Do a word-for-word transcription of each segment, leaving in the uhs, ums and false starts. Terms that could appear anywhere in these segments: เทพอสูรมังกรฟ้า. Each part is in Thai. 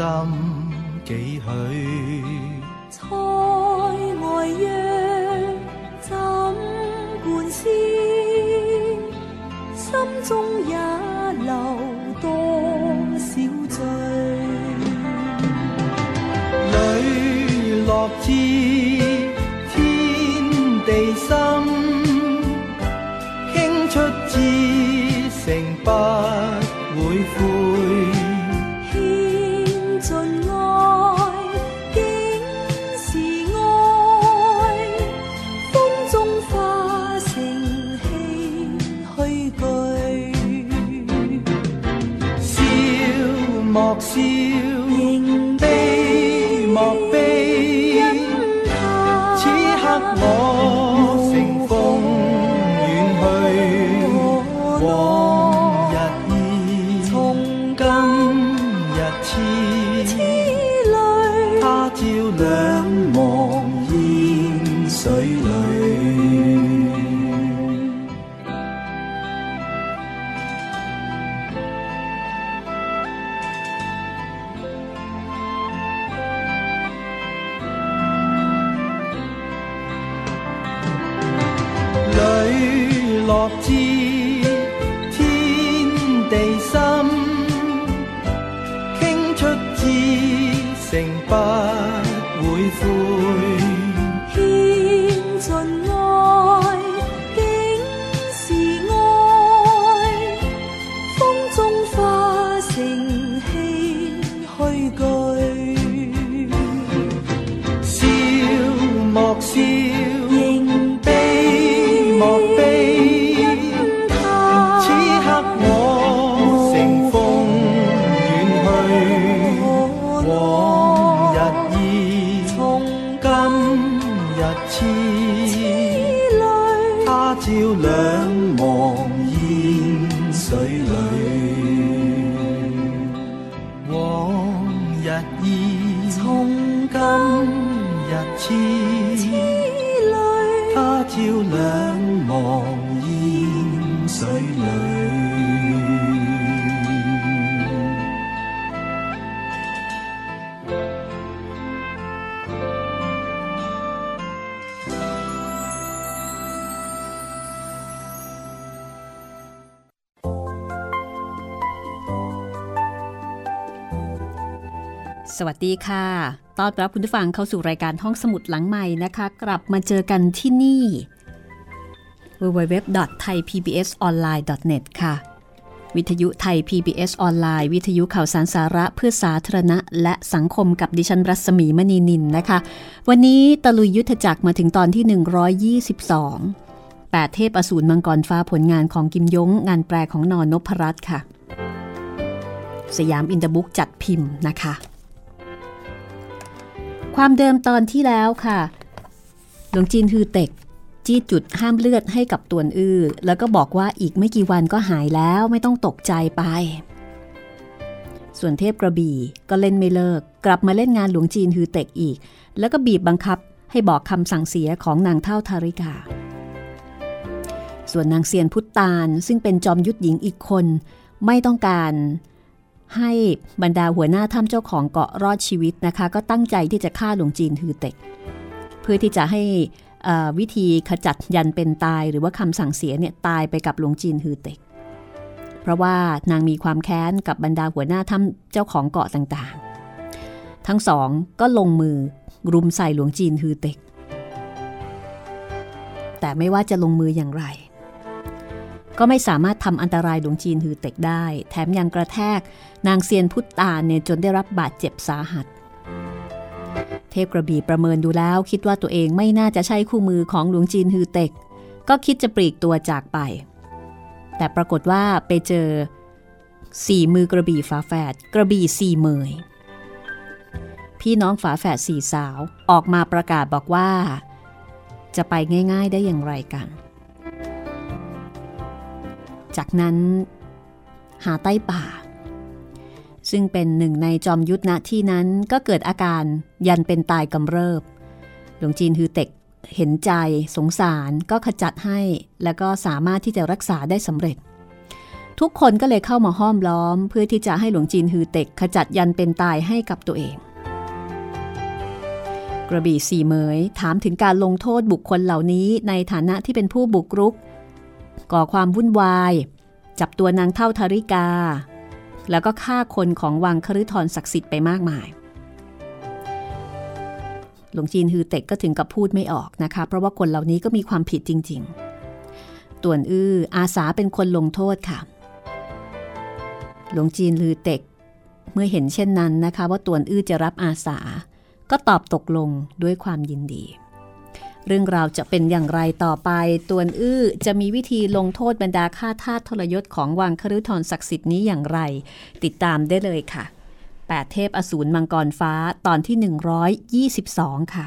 心幾許？塞外約怎灌思？心中也留多少醉？磊落知天地心，傾出至誠不會悔。สวัสดีค่ะต้อนรับคุณผู้ฟังเข้าสู่รายการห้องสมุดหลังใหม่นะคะกลับมาเจอกันที่นี่ ดับเบิลยู ดับเบิลยู ดับเบิลยู ดอท ไทย พี บี เอส ออนไลน์ ดอท เน็ต ค่ะวิทยุไทย พี บี เอส ออนไลน์วิทยุข่าวสารสาระเพื่อสาธารณะและสังคมกับดิฉันรัศมีมณีนินนะคะวันนี้ตะลุยยุทธจักรมาถึงตอนที่หนึ่งร้อยยี่สิบสองแปดเทพอสูรมังกรฟ้าผลงานของกิมย้งงานแปลของน.นพรัตน์ค่ะสยามอินเตอร์บุ๊กจัดพิมพ์นะคะความเดิมตอนที่แล้วค่ะหลวงจีนฮือเต็กจี้จุดห้ามเลือดให้กับตวนอื้อแล้วก็บอกว่าอีกไม่กี่วันก็หายแล้วไม่ต้องตกใจไปส่วนเทพกระบี่ก็เล่นไม่เลิกกลับมาเล่นงานหลวงจีนฮือเต็กอีกแล้วก็บีบบังคับให้บอกคำสั่งเสียของนางเฒ่าทาริกาส่วนนางเซียนพุทธานซึ่งเป็นจอมยุทธหญิงอีกคนไม่ต้องการให้บรรดาหัวหน้าถ้ำเจ้าของเกาะรอดชีวิตนะคะก็ตั้งใจที่จะฆ่าหลวงจีนฮือเต็กเพื่อที่จะให้วิธีขจัดยันเป็นตายหรือว่าคำสั่งเสียเนี่ยตายไปกับหลวงจีนฮือเต็กเพราะว่านางมีความแค้นกับบรรดาหัวหน้าถ้ำเจ้าของเกาะต่างๆทั้งสองก็ลงมือรุมใส่หลวงจีนฮือเต็กแต่ไม่ว่าจะลงมืออย่างไรก็ไม่สามารถทำอันตรายหลวงจีนฮือเต็กได้แถมยังกระแทกนางเซียนพุทธาเนี่ยจนได้รับบาดเจ็บสาหัส เทพกระบี่ประเมินดูแล้วคิดว่าตัวเองไม่น่าจะใช่คู่มือของหลวงจีนฮือเต็กก็คิดจะปลีกตัวจากไปแต่ปรากฏว่าไปเจอสี่มือกระบี่ฝาแฝดกระบี่สี่เมยพี่น้องฝาแฝดสี่สาวออกมาประกาศบอกว่าจะไปง่ายๆได้อย่างไรกันจากนั้นหาใต้ป่าซึ่งเป็นหนึ่งในจอมยุทธณที่นั้นก็เกิดอาการยันเป็นตายกำเริบหลวงจีนฮือเต็กเห็นใจสงสารก็ขจัดให้แล้วก็สามารถที่จะรักษาได้สำเร็จทุกคนก็เลยเข้ามาห้อมล้อมเพื่อที่จะให้หลวงจีนฮือเต็กขจัดยันเป็นตายให้กับตัวเองกระบี่สี่เมยถามถึงการลงโทษบุคคลเหล่านี้ในฐานะที่เป็นผู้บุกรุกก่อความวุ่นวายจับตัวนางเฒ่าธาริกาแล้วก็ฆ่าคนของวังคฤธรศักดิ์สิทธิ์ไปมากมายหลวงจีนฮือเต็กก็ถึงกับพูดไม่ออกนะคะเพราะว่าคนเหล่านี้ก็มีความผิดจริงๆต่วนอื้ออาสาเป็นคนลงโทษค่ะหลวงจีนฮือเต็กเมื่อเห็นเช่นนั้นนะคะว่าต่วนอื้อจะรับอาสาก็ตอบตกลงด้วยความยินดีเรื่องราวจะเป็นอย่างไรต่อไปต่วนอื้อจะมีวิธีลงโทษบรรดาข้าทาสทรยศของวังคฤธรศักดิ์สิทธิ์นี้อย่างไรติดตามได้เลยค่ะแปดเทพอสูรมังกรฟ้าตอนที่หนึ่งร้อยยี่สิบสองค่ะ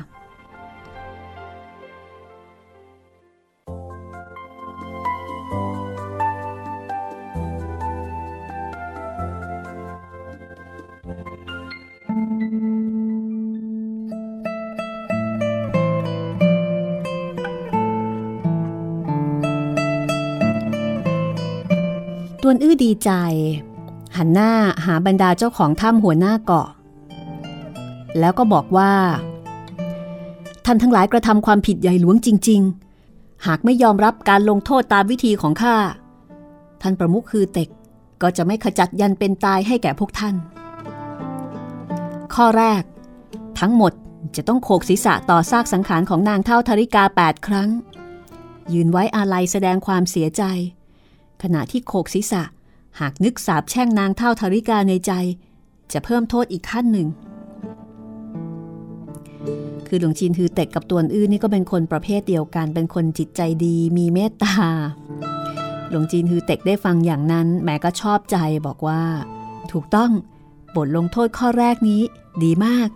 ต่วนอื้อดีใจหันหน้าหาบรรดาเจ้าของถ้ำหัวหน้าเกาะแล้วก็บอกว่าท่านทั้งหลายกระทำความผิดใหญ่หลวงจริงๆหากไม่ยอมรับการลงโทษตามวิธีของข้าท่านประมุขคือเต็กก็จะไม่ขจัดยันเป็นตายให้แก่พวกท่านข้อแรกทั้งหมดจะต้องโขกศีรษะต่อซากสังขารของนางเฒ่าธาริกาแปดครั้งยืนไว้อาลัยแสดงความเสียใจขณะที่โขกศีรษะหากนึกสาบแช่งนางเฒ่าธาริกาในใจจะเพิ่มโทษอีกขั้นหนึ่งคือหลวงจีนฮือเต็กกับต่วนอื้อนี่ก็เป็นคนประเภทเดียวกันเป็นคนจิตใจดีมีเมตตาหลวงจีนฮือเต็กได้ฟังอย่างนั้นแม่ก็ชอบใจบอกว่าถูกต้องบทลงโทษข้อแรกนี้ดีมาก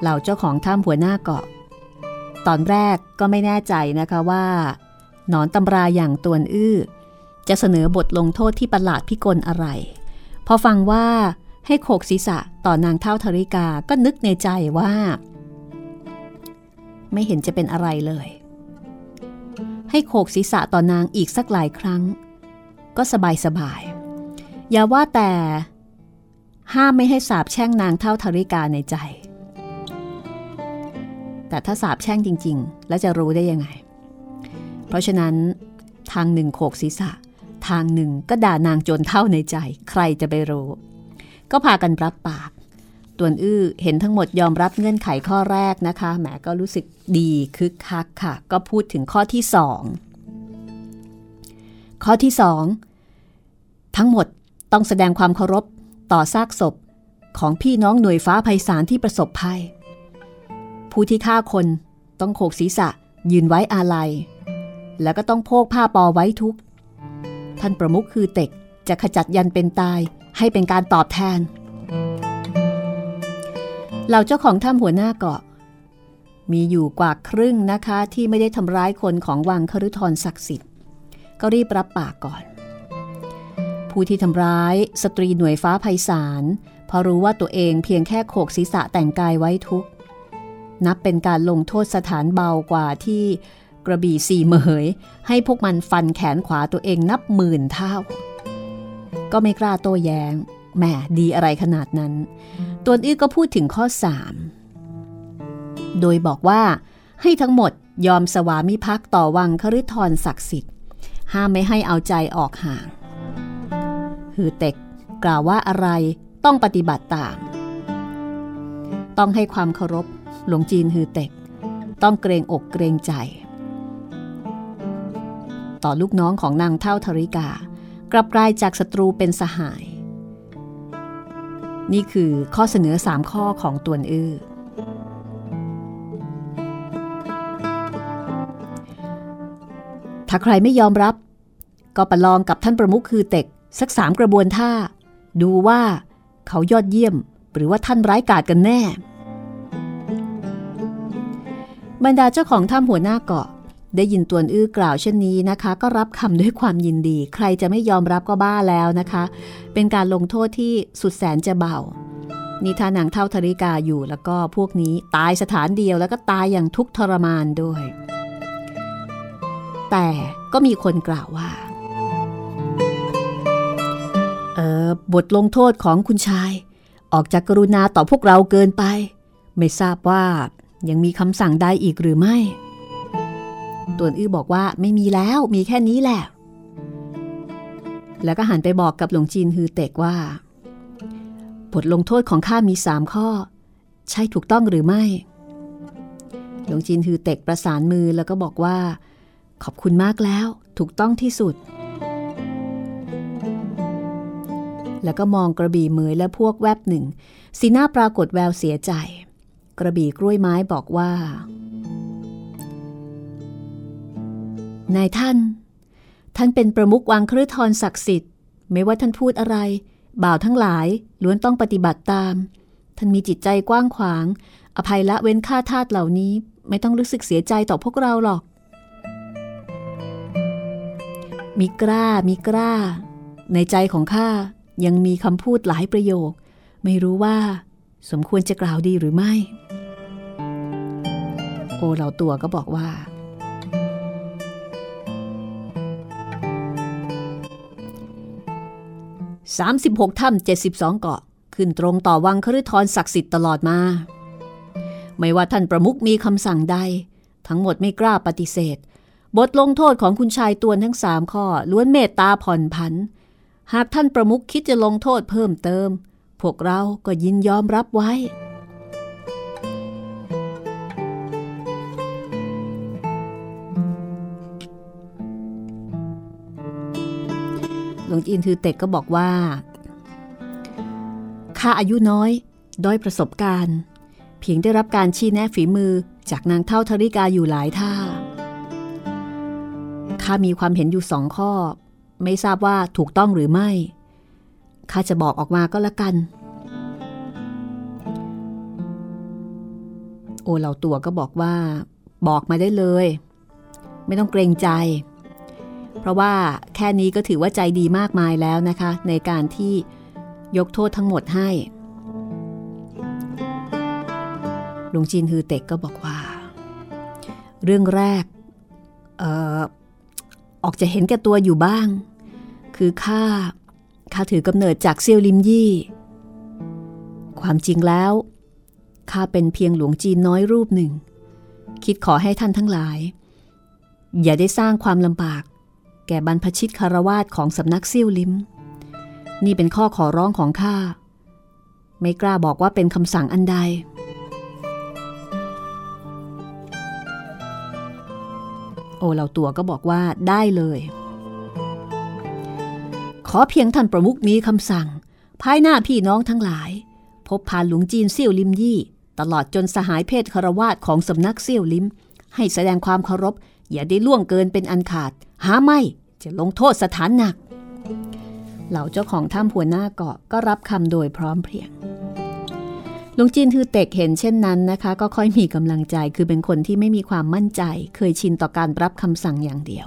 เหล่าเจ้าของถ้ำหัวหน้าเกาะตอนแรกก็ไม่แน่ใจนะคะว่าหนอนตำราอย่างต่วนอื้อจะเสนอบทลงโทษที่ประหลาดพิกลอะไรพอฟังว่าให้โขกศีรษะต่อนางเฒ่าธาริกาก็นึกในใจว่าไม่เห็นจะเป็นอะไรเลยให้โขกศีรษะต่อนางอีกสักหลายครั้งก็สบายสบายอย่าว่าแต่ห้ามไม่ให้สาปแช่งนางเฒ่าธาริกาในใจแต่ถ้าสาปแช่งจริงๆแล้วจะรู้ได้ยังไงเพราะฉะนั้นทางหนึ่งโขกศีรษะทางหนึ่งก็ด่านางโจรเฒ่าในใจใครจะไปรู้ก็พากันรับปากต่วนอื้อเห็นทั้งหมดยอมรับเงื่อนไขข้อแรกนะคะแหมก็รู้สึกดีคึกคักค่ะก็พูดถึงข้อที่สองข้อที่สองทั้งหมดต้องแสดงความเคารพต่อซากศพของพี่น้องหน่วยฟ้าไพศาลที่ประสบภัยผู้ที่ฆ่าคนต้องโขกศีรษะยืนไว้อาลัยแล้วก็ต้องโพกผ้าปอไว้ทุกข์ท่านประมุขคือเต็กจะขจัดยันเป็นตายให้เป็นการตอบแทนเหล่าเจ้าของถ้ำหัวหน้าเกาะมีอยู่กว่าครึ่งนะคะที่ไม่ได้ทำร้ายคนของวังคฤธรศักดิ์สิทธิ์ก็รีบรับปากก่อนผู้ที่ทำร้ายสตรีหน่วยฟ้าไพศาลพอรู้ว่าตัวเองเพียงแค่โขกศีรษะแต่งกายไว้ทุกข์นับเป็นการลงโทษสถานเบากว่าที่กระบี่สี่เมยให้พวกมันฟันแขนขวาตัวเองนับหมื่นเท่าก็ไม่กล้าโต้แย้งแหมดีอะไรขนาดนั้นต่วนอื้อก็พูดถึงข้อสามโดยบอกว่าให้ทั้งหมดยอมสวามิภักดิ์ต่อวังคฤธรศักดิ์สิทธิ์ห้ามไม่ให้เอาใจออกห่างฮือเต็กกล่าวว่าอะไรต้องปฏิบัติตามต้องให้ความเคารพหลวงจีนฮือเต็กต้องเกรงอกเกรงใจต่อลูกน้องของนางเฒ่าธาริกากลับกลายจากศัตรูเป็นสหายนี่คือข้อเสนอสามข้อของต่วนอื้อ ถ้าใครไม่ยอมรับก็ประลองกับท่านประมุขคือเต็กสักสามกระบวนท่าดูว่าเขายอดเยี่ยมหรือว่าท่านร้ายกาจกันแน่บรรดาเจ้าของถ้ำหัวหน้าเกาะได้ยินตวนอื้อกล่าวเช่นนี้นะคะก็รับคำด้วยความยินดีใครจะไม่ยอมรับก็บ้าแล้วนะคะเป็นการลงโทษที่สุดแสนจะเบานี่ถ้านางเฒ่าธริกาอยู่แล้วก็พวกนี้ตายสถานเดียวแล้วก็ตายอย่างทุกข์ทรมานด้วยแต่ก็มีคนกล่าวว่าเออบทลงโทษของคุณชายออกจากกรุณาต่อพวกเราเกินไปไม่ทราบว่ายังมีคำสั่งใดอีกหรือไม่ตวนอื้อบอกว่าไม่มีแล้วมีแค่นี้แหละแล้วก็หันไปบอกกับหลวงจีนฮือเต็กว่าบทลงโทษของข้ามีสามข้อใช่ถูกต้องหรือไม่หลวงจีนฮือเต็กประสานมือแล้วก็บอกว่าขอบคุณมากแล้วถูกต้องที่สุดแล้วก็มองกระบี่เหมยและพวกแวบหนึ่งสีหน้าปรากฏแววเสียใจกระบี่กล้วยไม้บอกว่านายท่านท่านเป็นประมุขวังคฤทรศักดิ์สิทธิ์ไม่ว่าท่านพูดอะไรบ่าวทั้งหลายล้วนต้องปฏิบัติตามท่านมีจิตใจกว้างขวางอภัยละเว้นข้าทาสเหล่านี้ไม่ต้องรู้สึกเสียใจต่อพวกเราหรอกมีกล้ามีกล้าในใจของข้ายังมีคำพูดหลายประโยคไม่รู้ว่าสมควรจะกล่าวดีหรือไม่โอเหล่าตัวก็บอกว่าสามสิบหกถ้ำเจ็ดสิบสองเกาะขึ้นตรงต่อวังคฤทรศักดิ์สิทธิ์ตลอดมาไม่ว่าท่านประมุขมีคำสั่งใดทั้งหมดไม่กล้าปฏิเสธบทลงโทษของคุณชายตวนทั้งสามข้อล้วนเมตตาผ่อนผันหากท่านประมุขคิดจะลงโทษเพิ่มเติมพวกเราก็ยินยอมรับไว้หลวงจีนฮือเต็กก็บอกว่าข้าอายุน้อยด้อยประสบการณ์เพียงได้รับการชี้แนะฝีมือจากนางเฒ่าธริกาอยู่หลายท่าข้ามีความเห็นอยู่สองข้อไม่ทราบว่าถูกต้องหรือไม่ข้าจะบอกออกมาก็แล้วกันโอเหล่าตัวก็บอกว่าบอกมาได้เลยไม่ต้องเกรงใจเพราะว่าแค่นี้ก็ถือว่าใจดีมากมายแล้วนะคะในการที่ยกโทษทั้งหมดให้หลวงจีนฮือเต็กก็บอกว่าเรื่องแรกเอ่อออกจะเห็นแก่ตัวอยู่บ้างคือข้าข้าถือกำเนิดจากเซียวลิมยี่ความจริงแล้วข้าเป็นเพียงหลวงจีนน้อยรูปหนึ่งคิดขอให้ท่านทั้งหลายอย่าได้สร้างความลำบากแก่บรรพชิตคารวาสของสำนักเซี่ยวลิมนี่เป็นข้อขอร้องของข้าไม่กล้าบอกว่าเป็นคำสั่งอันใดโอเหล่าตัวก็บอกว่าได้เลยขอเพียงท่านประมุขมีคำสั่งภายหน้าพี่น้องทั้งหลายพบพานหลวงจีนเซี่ยวลิมยี่ตลอดจนสหายเพศคารวาสของสำนักเซี่ยวลิมให้แสดงความเคารพอย่าได้ล่วงเกินเป็นอันขาดหาไม่จะลงโทษสถานหนักเหล่าเจ้าของถ้ำหัวหน้าเกาะก็รับคำโดยพร้อมเพรียงหลวงจีนฮือเต็กเห็นเช่นนั้นนะคะก็ค่อยมีกำลังใจคือเป็นคนที่ไม่มีความมั่นใจเคยชินต่อการรับคำสั่งอย่างเดียว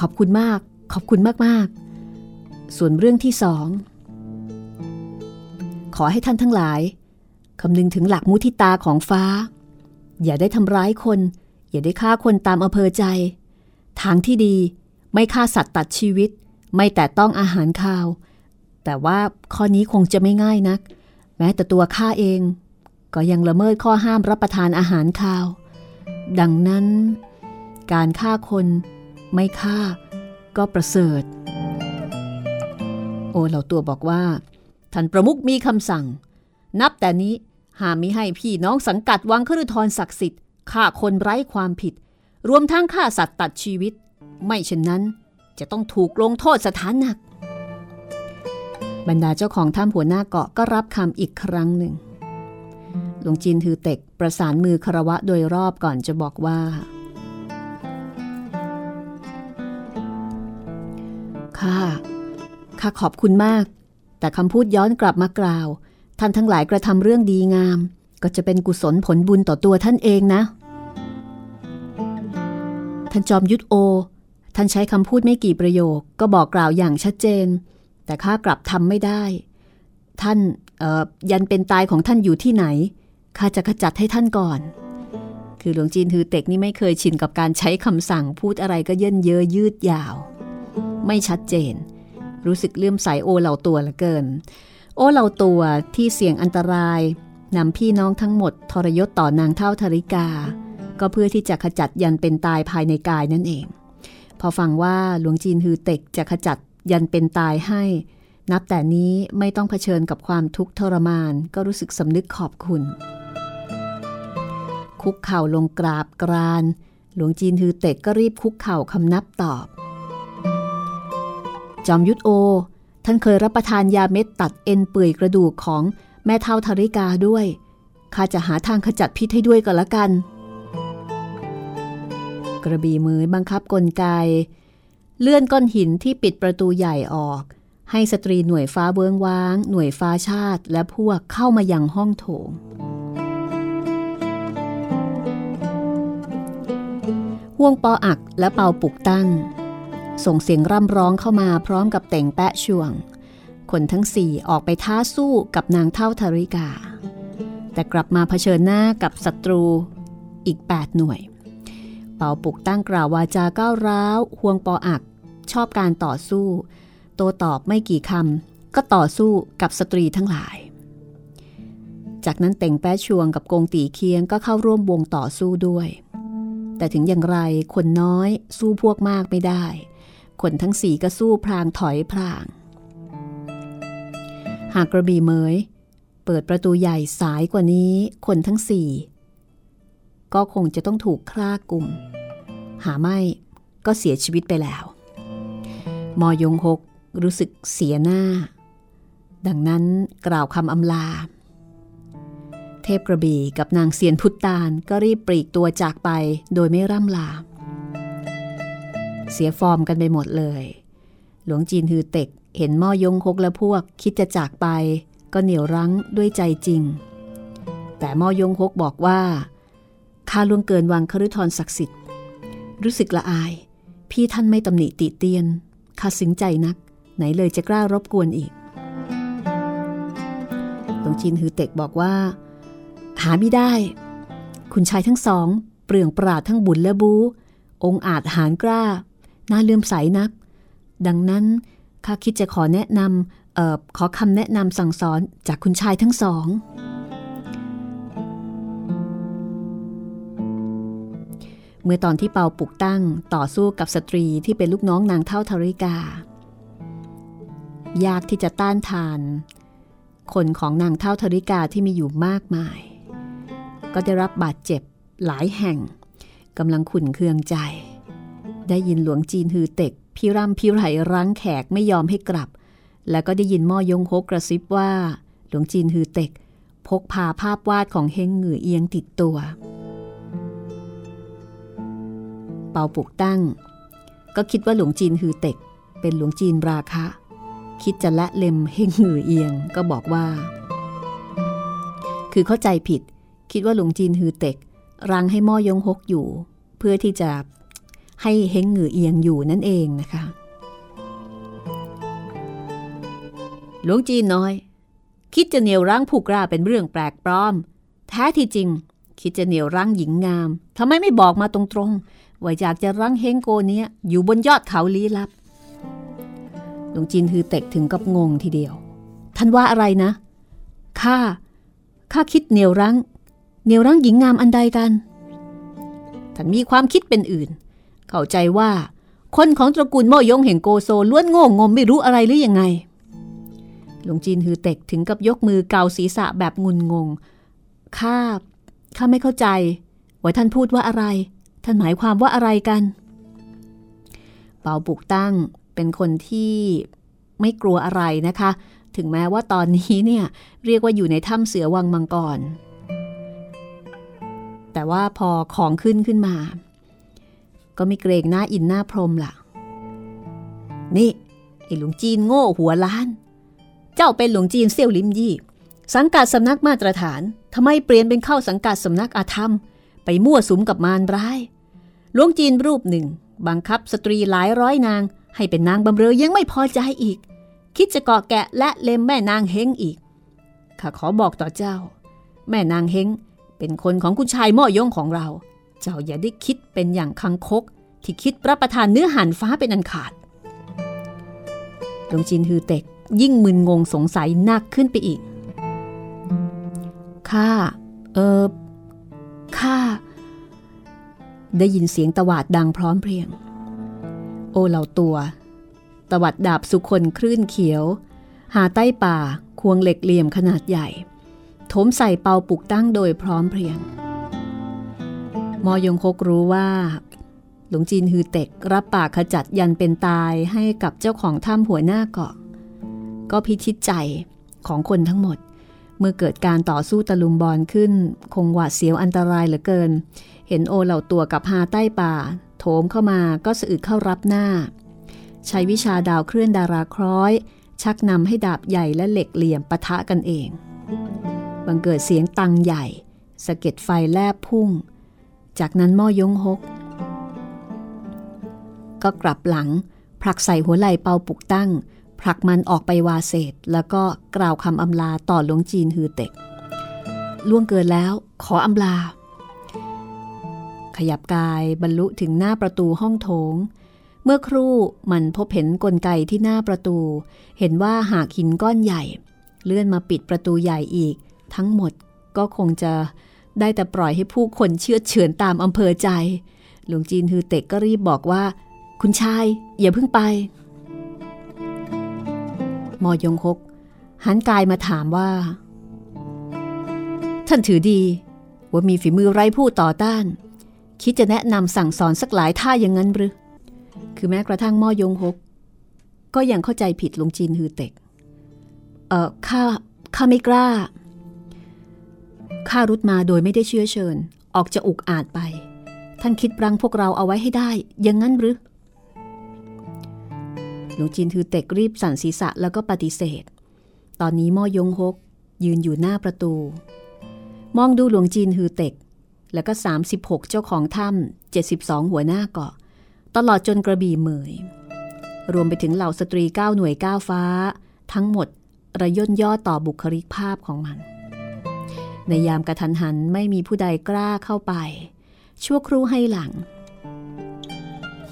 ขอบคุณมากขอบคุณมากๆส่วนเรื่องที่สองขอให้ท่านทั้งหลายคำนึงถึงหลักมุทิตาของฟ้าอย่าได้ทำร้ายคนอย่าได้ฆ่าคนตามอำเภอใจทางที่ดีไม่ฆ่าสัตว์ตัดชีวิตไม่แต่ต้องอาหารคาวแต่ว่าข้อนี้คงจะไม่ง่ายนักแม้แต่ตัวข้าเองก็ยังละเมิดข้อห้ามรับประทานอาหารคาวดังนั้นการฆ่าคนไม่ฆ่าก็ประเสริฐโอเหล่าตัวบอกว่าท่านประมุขมีคำสั่งนับแต่นี้ห้ามมิให้พี่น้องสังกัดวังคฤทรศักดิ์สิทธิ์ฆ่าคนไร้ความผิดรวมทั้งฆ่าสัตว์ตัดชีวิตไม่เช่นนั้นจะต้องถูกลงโทษสถานหนักบรรดาเจ้าของถ้ำหัวหน้าเกาะก็รับคำอีกครั้งหนึ่งหลวงจีนฮือเต็กประสานมือคารวะโดยรอบก่อนจะบอกว่า ค่ะข้าขอบคุณมากแต่คำพูดย้อนกลับมากล่าวท่านทั้งหลายกระทำเรื่องดีงามก็จะเป็นกุศลผลบุญต่อตัวท่านเองนะท่านจอมยุทธโอท่านใช้คำพูดไม่กี่ประโยคก็บอกกล่าวอย่างชัดเจนแต่ข้ากลับทำไม่ได้ท่านเอ่อยันเป็นตายของท่านอยู่ที่ไหนข้าจะขจัดให้ท่านก่อนคือหลวงจีนฮือเต็กนี่ไม่เคยชินกับการใช้คำสั่งพูดอะไรก็เยินเยอะยืดยาวไม่ชัดเจนรู้สึกเลื่อมใสโอเหล่าตัวเหลือเกินโอเหล่าตัวที่เสี่ยงอันตรายนำพี่น้องทั้งหมดทรยศต่อนางเฒ่าธาริกาก็เพื่อที่จะขจัดยันเป็นตายภายในกายนั่นเองพอฟังว่าหลวงจีนฮือเต็กจะขจัดยันเป็นตายให้นับแต่นี้ไม่ต้องเผชิญกับความทุกข์ทรมานก็รู้สึกสำนึกขอบคุณคุกเข่าลงกราบกรานหลวงจีนฮือเต็กก็รีบคุกเข่าคำนับตอบจอมยุทธโอท่านเคยรับประทานยาเม็ดตัดเอ็นเปื่อยกระดูกของแม่เฒ่าธาริกาด้วยข้าจะหาทางขจัดพิษให้ด้วยก็แล้วกันกระบี่มือบังคับกลไกเลื่อนก้อนหินที่ปิดประตูใหญ่ออกให้สตรีหน่วยฟ้าเบื้องว้างหน่วยฟ้าชาติและพวกเข้ามายังห้องโถงห่วงปออักและเปาปุกตั้งส่งเสียงร่ำร้องเข้ามาพร้อมกับเต่งแปะช่วงคนทั้งสี่ออกไปท้าสู้กับนางเฒ่าธาริกาแต่กลับมาเผชิญหน้ากับศัตรูอีกแปดหน่วยเปาปุกตั้งกล่าววาจาก้าวร้าวห่วงปออักชอบการต่อสู้โตตอบไม่กี่คำก็ต่อสู้กับสตรีทั้งหลายจากนั้นเต่งแปะช่วงกับกงตีเคียงก็เข้าร่วมวงต่อสู้ด้วยแต่ถึงอย่างไรคนน้อยสู้พวกมากไม่ได้คนทั้งสี่ก็สู้พลางถอยพลางหากกระบี่เมยเปิดประตูใหญ่สายกว่านี้คนทั้งสี่ก็คงจะต้องถูกฆ่ากลุ่มหาไม่ก็เสียชีวิตไปแล้วมอยงหกรู้สึกเสียหน้าดังนั้นกล่าวคำอำลาเทพกระบี่กับนางเซียนพุทธานก็รีบปลีกตัวจากไปโดยไม่ร่ำลาเสียฟอร์มกันไปหมดเลยหลวงจีนฮือเต็กเห็นม่อยงคกและพวกคิดจะจากไปก็เหนี่ยวรั้งด้วยใจจริงแต่ม่อยงคกบอกว่าข้าล่วงเกินวังคฤธรศักดิ์สิทธิ์รู้สึกละอายพี่ท่านไม่ตำหนิติเตียนข้าซึ้งใจนักไหนเลยจะกล้ารบกวนอีกหลวงจีนฮือเต็กบอกว่าหาไม่ได้คุณชายทั้งสองเปลืองปราดทั้งบุญและบูองอาจหาญกล้าน่าเลื่อมใสนักดังนั้นข้าคิดจะขอแนะนำเอ่อขอคำแนะนำสั่งสอนจากคุณชายทั้งสองเมื่อตอนที่เปาปุกตั้งต่อสู้กับสตรีที่เป็นลูกน้องนางเฒ่าธาริกายากที่จะต้านทานคนของนางเฒ่าธาริกาที่มีอยู่มากมายก็ได้รับบาดเจ็บหลายแห่งกำลังขุ่นเคืองใจได้ยินหลวงจีนฮือเต็กพี่ร่ำพี่ไหลรั้งแขกไม่ยอมให้กลับแล้วก็ได้ยินม่อยงฮกกระซิบว่าหลวงจีนฮือเต็กพกพาภาพวาดของเฮงหงือเอียงติดตัวเปาปุกตั้งก็คิดว่าหลวงจีนฮือเต็กเป็นหลวงจีนราคะคิดจะละเล็มเฮงหงือเอียงก็บอกว่าคือเข้าใจผิดคิดว่าหลวงจีนฮือเต็กรั้งให้ม่อยงฮกอยู่เพื่อที่จะให้เฮงหงือเอียงอยู่นั่นเองนะคะหลวงจีนน้อยคิดจะเหนี่ยวรั้งผู้กล้าเป็นเรื่องแปลกปลอมแท้ที่จริงคิดจะเหนี่ยวรั้งหญิงงามทำไมไม่บอกมาตรงๆว่าอยากจะรั้งเฮงโกเนี้ยอยู่บนยอดเขาลี้ลับหลวงจีนฮือเต็กถึงกับงงทีเดียวท่านว่าอะไรนะข้าข้าคิดเหนี่ยวรั้งเหนี่ยวรั้งหญิงงามอันใดกันท่านมีความคิดเป็นอื่นเข้าใจว่าคนของตระกูลม่อยงเห่งโกโซล้วนโง่งมไม่รู้อะไรหรือยังไงหลวงจีนฮือเต็กถึงกับยกมือเกาศีรษะแบบงุนงงข้าข้าไม่เข้าใจว่าท่านพูดว่าอะไรท่านหมายความว่าอะไรกันเปาปุกตั้งเป็นคนที่ไม่กลัวอะไรนะคะถึงแม้ว่าตอนนี้เนี่ยเรียกว่าอยู่ในถ้ำเสือวังมังกรแต่ว่าพอของขึ้นขึ้นมาก็ไม่เกรงหน้าอินหน้าพรมล่ะนี่ อ้หลวงจีนโง่หัวล้านเจ้าเป็นหลวงจีนเซี่ยวลิมยี่สังกัดสำนักมาตรฐานทำไมเปลี่ยนเป็นเข้าสังกัดสำนักอาธรรมไปมั่วสุมกับมารร้ายหลวงจีนรูปหนึ่งบังคับสตรีหลายร้อยนางให้เป็นนางบำเรอยังไม่พอใจอีกคิดจะเกาะแกะและเล็มแม่นางเฮงอีกข้าขอบอกต่อเจ้าแม่นางเฮงเป็นคนของคุณชายม่อยงของเราเจ้าอย่าได้คิดเป็นอย่างคังคกที่คิดรับประทานเนื้อหันฟ้าเป็นอันขาดหลวงจีนฮือเต็กยิ่งมึนงงสงสัยหนักขึ้นไปอีกข้าเออข้าได้ยินเสียงตวาดดังพร้อมเพรียงโอเหล่าตัวตวัดดาบสุคนคลื่นเขียวหาใต้ป่าควงเหล็กเหลี่ยมขนาดใหญ่โถมใส่เปาปุกตั้งโดยพร้อมเพรียงมอยงคกรู้ว่าหลวงจีนฮือเต็กรับปากขจัดยันเป็นตายให้กับเจ้าของถ้ำหัวหน้าเกาะก็พิชิตใจของคนทั้งหมดเมื่อเกิดการต่อสู้ตะลุมบอลขึ้นคงหวาดเสียวอันตรายเหลือเกินเห็นโอเหล่าตัวกับหาใต้ป่าโถมเข้ามาก็สะอึกเข้ารับหน้าใช้วิชาดาวเคลื่อนดาราคล้อยชักนำให้ดาบใหญ่และเหล็กเหลี่ยมปะทะกันเองบังเกิดเสียงตังใหญ่สะเก็ดไฟแลบพุ่งจากนั้นม่อยงฮกก็กลับหลังผลักใส่หัวไหล่เปาปุกตั้งผลักมันออกไปวาเศษแล้วก็กล่าวคำอำลาต่อหลวงจีนฮือเต็กล่วงเกินแล้วขออำลาขยับกายบรรลุถึงหน้าประตูห้องโถงเมื่อครู่มันพบเห็นกลไกที่หน้าประตูเห็นว่าหากหินก้อนใหญ่เลื่อนมาปิดประตูใหญ่อีกทั้งหมดก็คงจะได้แต่ปล่อยให้ผู้คนเชื่อเฉือนตามอำเภอใจหลวงจีนฮือเต็กก็รีบบอกว่าคุณชายอย่าเพิ่งไปมอยงคกหันกายมาถามว่าท่านถือดีว่ามีฝีมือไร้ผู้ต่อต้านคิดจะแนะนำสั่งสอนสักหลายท่าอย่างนั้นหรือคือแม้กระทั่งม่อยงฮกก็ยังเข้าใจผิดหลวงจีนฮือเต็กเอ่อข้าข้าไม่กล้าข้ารุดมาโดยไม่ได้เชื้อเชิญออกจะอุกอาจไปท่านคิดปรังพวกเราเอาไว้ให้ได้อย่างนั้นหรือหลวงจีนฮือเต็กรีบสั่นศีรษะแล้วก็ปฏิเสธตอนนี้ม่อยงฮกยืนอยู่หน้าประตูมองดูหลวงจีนฮือเต็กแล้วก็สามสิบหกเจ้าของถ้ำเจ็ดสิบสองหัวหน้าเกาะตลอดจนกระบี่เหมยรวมไปถึงเหล่าสตรีเก้าหน่วยเก้าฟ้าทั้งหมดระย่นย่อต่อบุคลิกภาพของมันในยามกระทันหันไม่มีผู้ใดกล้าเข้าไปชั่วครู่ให้หลัง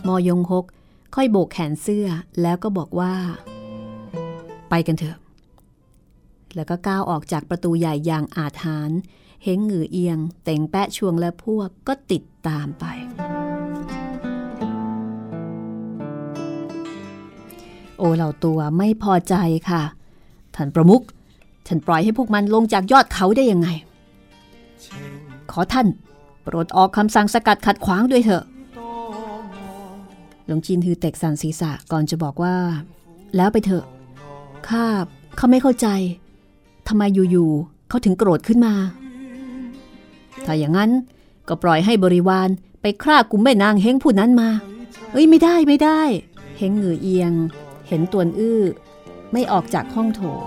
มอยงฮกค่อยโบกแขนเสื้อแล้วก็บอกว่าไปกันเถอะแล้วก็ก้าวออกจากประตูใหญ่อย่างอาถรรพ์เฮงหงือเอียงเต่งแปะชวงและพวกก็ติดตามไปโอเหล่าตัวไม่พอใจค่ะท่านประมุขฉันปล่อยให้พวกมันลงจากยอดเขาได้ยังไงขอท่านโปรดออกคำสั่งสกัดขัดขวางด้วยเถอะหลวงจีนฮือเต็กสั่นศีรษะก่อนจะบอกว่าแล้วไปเถอะข้าเขาไม่เข้าใจทำไมอยู่ๆเขาถึงโกรธขึ้นมาถ้าอย่างนั้นก็ปล่อยให้บริวารไปฆ่ากุมแม่นางเฮงผู้นั้นมาเอ้ยไม่ได้ไม่ได้เฮงหงือเอียงเห็นตัวอื้อไม่ออกจากห้องโถง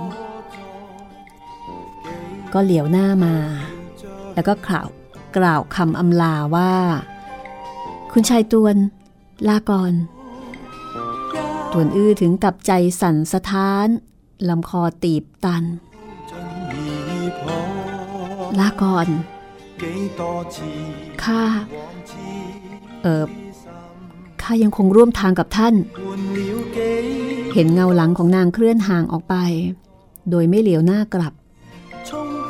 ก็เหลียวหน้ามาแล้วก็กล่าวกล่าวคำอำลาว่าคุณชายตวนลาก่อนตัวอื้อถึงกับใจสั่นสะท้านลำคอตีบตันลาก่อนข้าเอ่อข้ายังคงร่วมทางกับท่านเห็นเงาหลังของนางเคลื่อนห่างออกไปโดยไม่เหลียวหน้ากลับ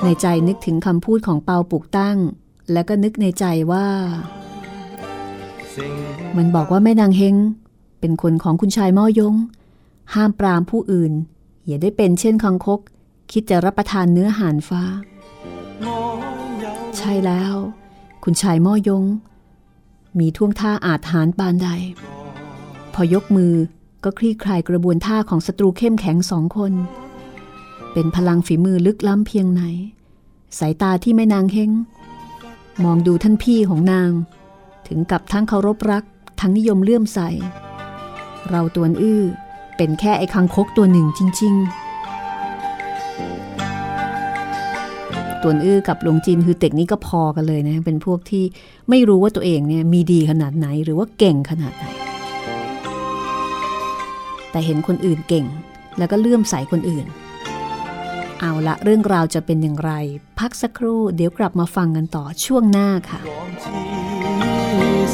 ในใจนึกถึงคำพูดของเปาปุกตั้งและก็นึกในใจว่ามันบอกว่าแม่นางเฮงเป็นคนของคุณชายม่อยงห้ามปรามผู้อื่นอย่าได้เป็นเช่นคังคกคิดจะรับประทานเนื้อห่านฟ้าใช่แล้วคุณชายม่อยงมีท่วงท่าอาถรรพ์ปานใดพอยกมือก็คลี่คลายกระบวนท่าของศัตรูเข้มแข็งสองคนเป็นพลังฝีมือลึกล้ำเพียงไหนสายตาที่แม่นางเฮงมองดูท่านพี่ของนางถึงกับทั้งเคารพรักทั้งนิยมเลื่อมใสเราตวนอื้อ เป็นแค่ไอ้คังคกตัวหนึ่งจริงๆตวนอื้อกับหลงจีนคือเต็กนี้ก็พอกันเลยนะเป็นพวกที่ไม่รู้ว่าตัวเองเนี่ยมีดีขนาดไหนหรือว่าเก่งขนาดไหนแต่เห็นคนอื่นเก่งแล้วก็เลื่อมใสคนอื่นเอาละเรื่องราวจะเป็นอย่างไรพักสักครู่เดี๋ยวกลับมาฟังกันต่อช่วงหน้าค่ะ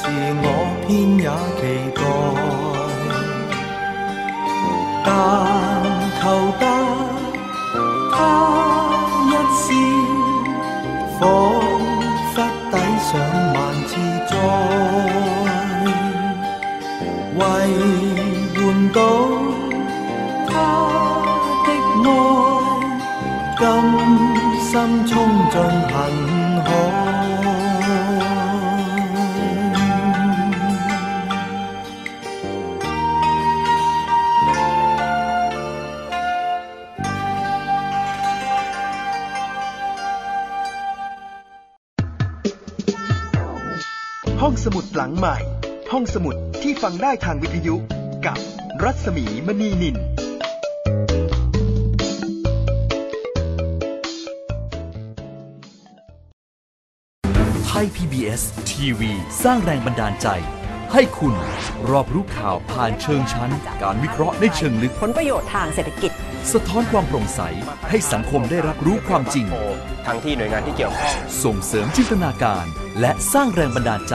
是我偏也期待，但求得他一笑，彷彿抵上萬次災，為換到他的愛，今心衝進恨海，ห้องสมุดหลังใหม่ห้องสมุดที่ฟังได้ทางวิทยุกับรัศมีมณีนินไทย พี บี เอส ที วี สร้างแรงบันดาลใจให้คุณรอบรู้ข่าวผ่านเชิงชั้นการวิเคราะห์ในเชิงลึกผลประโยชน์ทางเศรษฐกิจสะท้อนความโปร่งใสให้สังคมได้รับรู้ความจริงทั้งที่หน่วยงานที่เกี่ยวข้องส่งเสริมจินตนาการและสร้างแรงบันดาลใจ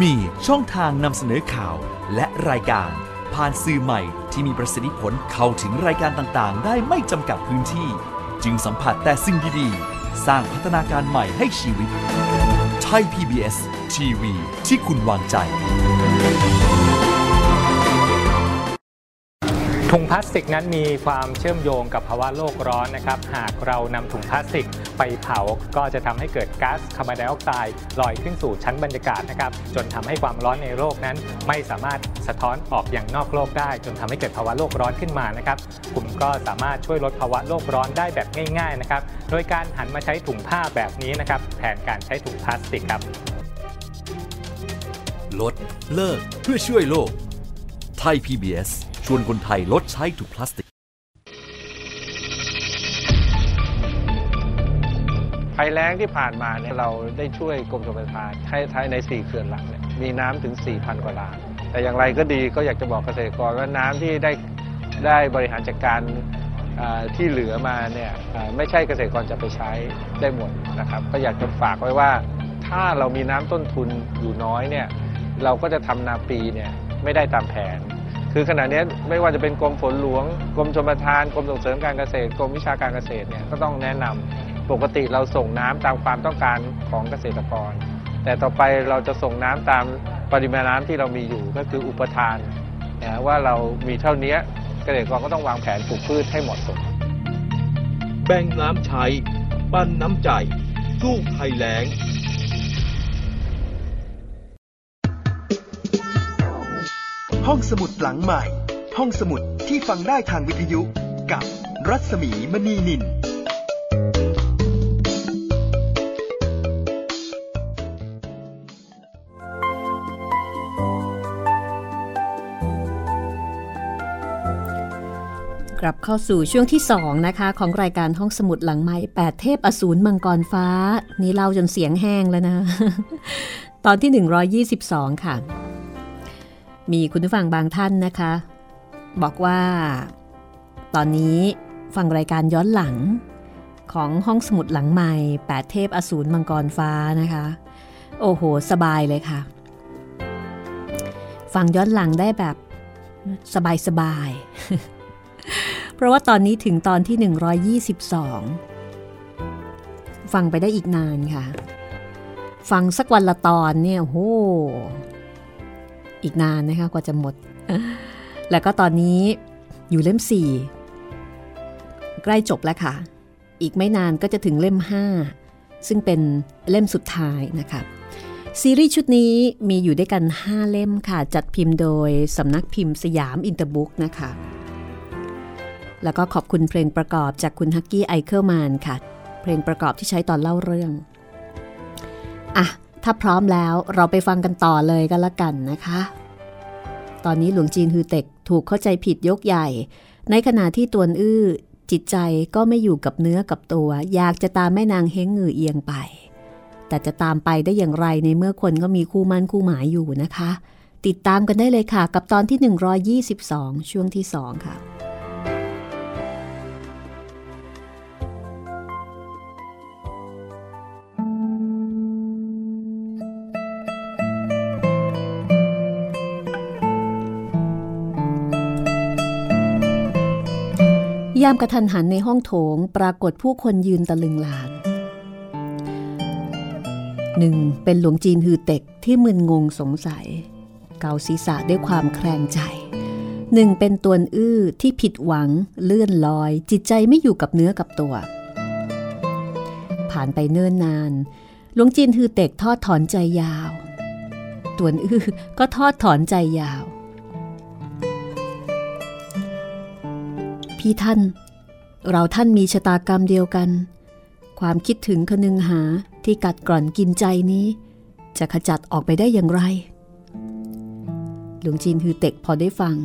มีช่องทางนำเสนอข่าวและรายการผ่านสื่อใหม่ที่มีประสิทธิผลเข้าถึงรายการต่างๆได้ไม่จำกัดพื้นที่จึงสัมผัสแต่สิ่งดีๆสร้างพัฒนาการใหม่ให้ชีวิตไทย พี บี เอส ที วี ที่คุณวางใจถุงพลาสติกนั้นมีความเชื่อมโยงกับภาวะโลกร้อนนะครับหากเรานำถุงพลาสติกไปเผาก็จะทำให้เกิดก๊าซคาร์บอนไดออกไซด์ลอยขึ้นสู่ชั้นบรรยากาศนะครับจนทำให้ความร้อนในโลกนั้นไม่สามารถสะท้อนออกอย่างนอกโลกได้จนทำให้เกิดภาวะโลกร้อนขึ้นมานะครับกลุ่มก็สามารถช่วยลดภาวะโลกร้อนได้แบบง่ายๆนะครับโดยการหันมาใช้ถุงผ้าแบบนี้นะครับแทนการใช้ถุงพลาสติกครับลดเลิกเพื่อช่วยโลกไทย พี บี เอสชวนคนไทยลดใช้ถุงพลาสติกภัยแล้งที่ผ่านมาเนี่ยเราได้ช่วยกรมชลประทานให้ใช้ในสี่เขื่อนหลักเนี่ยมีน้ำถึง สี่พัน กว่าล้านแต่อย่างไรก็ดีก็อยากจะบอกเกษตรกรว่าน้ำที่ได้ได้บริหารจัดการที่เหลือมาเนี่ยไม่ใช่เกษตรกรจะไปใช้ได้หมดนะครับก็อยากจะฝากไว้ว่าถ้าเรามีน้ำต้นทุนอยู่น้อยเนี่ยเราก็จะทำนาปีเนี่ยไม่ได้ตามแผนคือขณะนี้ไม่ว่าจะเป็นกรมฝนหลวงกรมชลประทานกรมส่งเสริมการเกษตรกรมวิชาการเกษตรเนี่ยก็ต้องแนะนำปกติเราส่งน้ำตามความต้องการของเกษตรกรแต่ต่อไปเราจะส่งน้ำตามปริมาณน้ำที่เรามีอยู่ก็คืออุปทานนะว่าเรามีเท่านี้เกษตรกรก็ต้องวางแผนปลูกพืชให้เหมาะสมแบ่งน้ำใช้ปั้นน้ำใจสู้ภัยแล้งห้องสมุดหลังใหม่ห้องสมุดที่ฟังได้ทางวิทยุกับรัศมีมณีนินกลับเข้าสู่ช่วงที่สองนะคะของรายการห้องสมุดหลังใหม่แปดเทพอสูรมังกรฟ้านี่เล่าจนเสียงแห้งแล้วนะตอนที่หนึ่งร้อยยี่สิบสองค่ะมีคุณผู้ฟังบางท่านนะคะบอกว่าตอนนี้ ฟังรายการย้อนหลังของห้องสมุดหลังใหม่แปดเทพอสูรมังกรฟ้านะคะโอ้โหสบายเลยค่ะฟังย้อนหลังได้แบบสบายสบายเพราะว่าตอนนี้ถึงตอนที่หนึ่งร้อยยี่สิบสองฟังไปได้อีกนานค่ะฟังสักวันละตอนเนี่ยโหอีกนานนะคะกว่าจะหมดแล้วก็ตอนนี้อยู่เล่มสี่ใกล้จบแล้วค่ะอีกไม่นานก็จะถึงเล่มห้าซึ่งเป็นเล่มสุดท้ายนะคะซีรีส์ชุดนี้มีอยู่ด้วยกันห้าเล่มค่ะจัดพิมพ์โดยสำนักพิมพ์สยามอินเตอร์บุ๊กนะคะแล้วก็ขอบคุณเพลงประกอบจากคุณฮักกี้ไอเคิลแมนค่ะเพลงประกอบที่ใช้ตอนเล่าเรื่องอ่ะถ้าพร้อมแล้วเราไปฟังกันต่อเลยก็แล้วกันนะคะตอนนี้หลวงจีนฮือเต็กถูกเข้าใจผิดยกใหญ่ในขณะที่ตวนอื้อจิตใจก็ไม่อยู่กับเนื้อกับตัวอยากจะตามแม่นางเฮงเงือเอียงไปแต่จะตามไปได้อย่างไรในเมื่อคนก็มีคู่มั่นคู่หมายอยู่นะคะติดตามกันได้เลยค่ะกับตอนที่หนึ่งร้อยยี่สิบสองช่วงที่สองค่ะยามกระทันหันในห้องโถงปรากฏผู้คนยืนตะลึงลานหนึ่งเป็นหลวงจีนฮือเต็กที่มึนงงสงสัยเกาศีรษะด้วยความแคลงใจหนึ่งเป็นตวนอื้อที่ผิดหวังเลื่อนลอยจิตใจไม่อยู่กับเนื้อกับตัวผ่านไปเนิ่นนานหลวงจีนฮือเต็กทอดถอนใจยาวตวนอื้อก็ทอดถอนใจยาวพี่ท่านเราท่านมีชะตากรรมเดียวกันความคิดถึงคนึงหาที่กัดกร่อนกินใจนี้จะขจัดออกไปได้อย่างไรหลวงจีนฮือเต็กพอได้ฟัง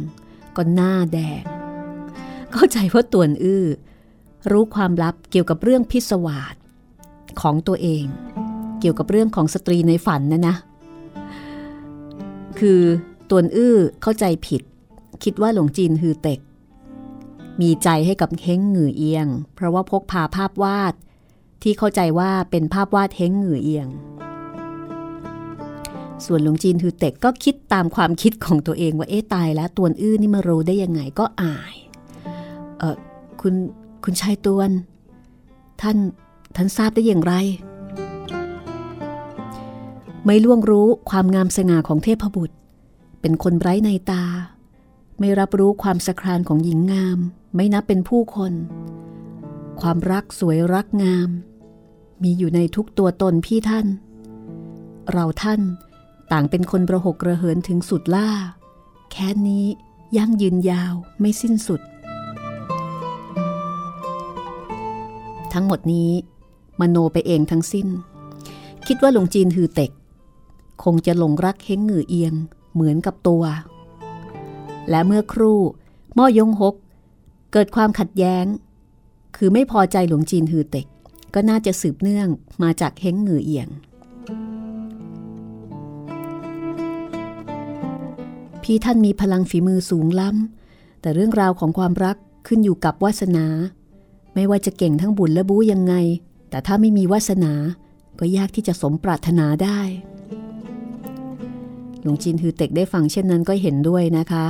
ก็หน้าแดงเข้าใจว่าตวนอื้อรู้ความลับเกี่ยวกับเรื่องพิศวาสของตัวเองเกี่ยวกับเรื่องของสตรีในฝันนะนะคือตวนอื้อเข้าใจผิดคิดว่าหลวงจีนฮือเต็กมีใจให้กับเฮงเงือเอียงเพราะว่าพกพาภาพวาดที่เข้าใจว่าเป็นภาพวาดเฮงเงือเอียงส่วนหลวงจีนฮือเต็กก็คิดตามความคิดของตัวเองว่าเอ๊ะตายแล้วตวนอื้อนี่มารู้ได้ยังไงก็อายเออคุณคุณชายตวนท่านท่านทราบได้อย่างไรไม่ล่วงรู้ความงามสง่าของเทพบุตรเป็นคนไร้ในตาไม่รับรู้ความสะครานของหญิงงามไม่นับเป็นผู้คนความรักสวยรักงามมีอยู่ในทุกตัวตนพี่ท่านเราท่านต่างเป็นคนประหกระเหินถึงสุดล่าแค้นนี้ยั่งยืนยาวไม่สิ้นสุดทั้งหมดนี้มโนไปเองทั้งสิ้นคิดว่าหลวงจีนฮือเต็กคงจะหลงรักเฮงเงือเอียงเหมือนกับตัวและเมื่อครู่ม่อยงฮกเกิดความขัดแย้งคือไม่พอใจหลวงจีนฮือเต็กก็น่าจะสืบเนื่องมาจากเฮงเงือเอียงพี่ท่านมีพลังฝีมือสูงล้ำแต่เรื่องราวของความรักขึ้นอยู่กับวาสนาไม่ว่าจะเก่งทั้งบุญและบู๊ยังไงแต่ถ้าไม่มีวาสนาก็ยากที่จะสมปรารถนาได้หลวงจีนฮือเต็กได้ฟังเช่นนั้นก็เห็นด้วยนะคะ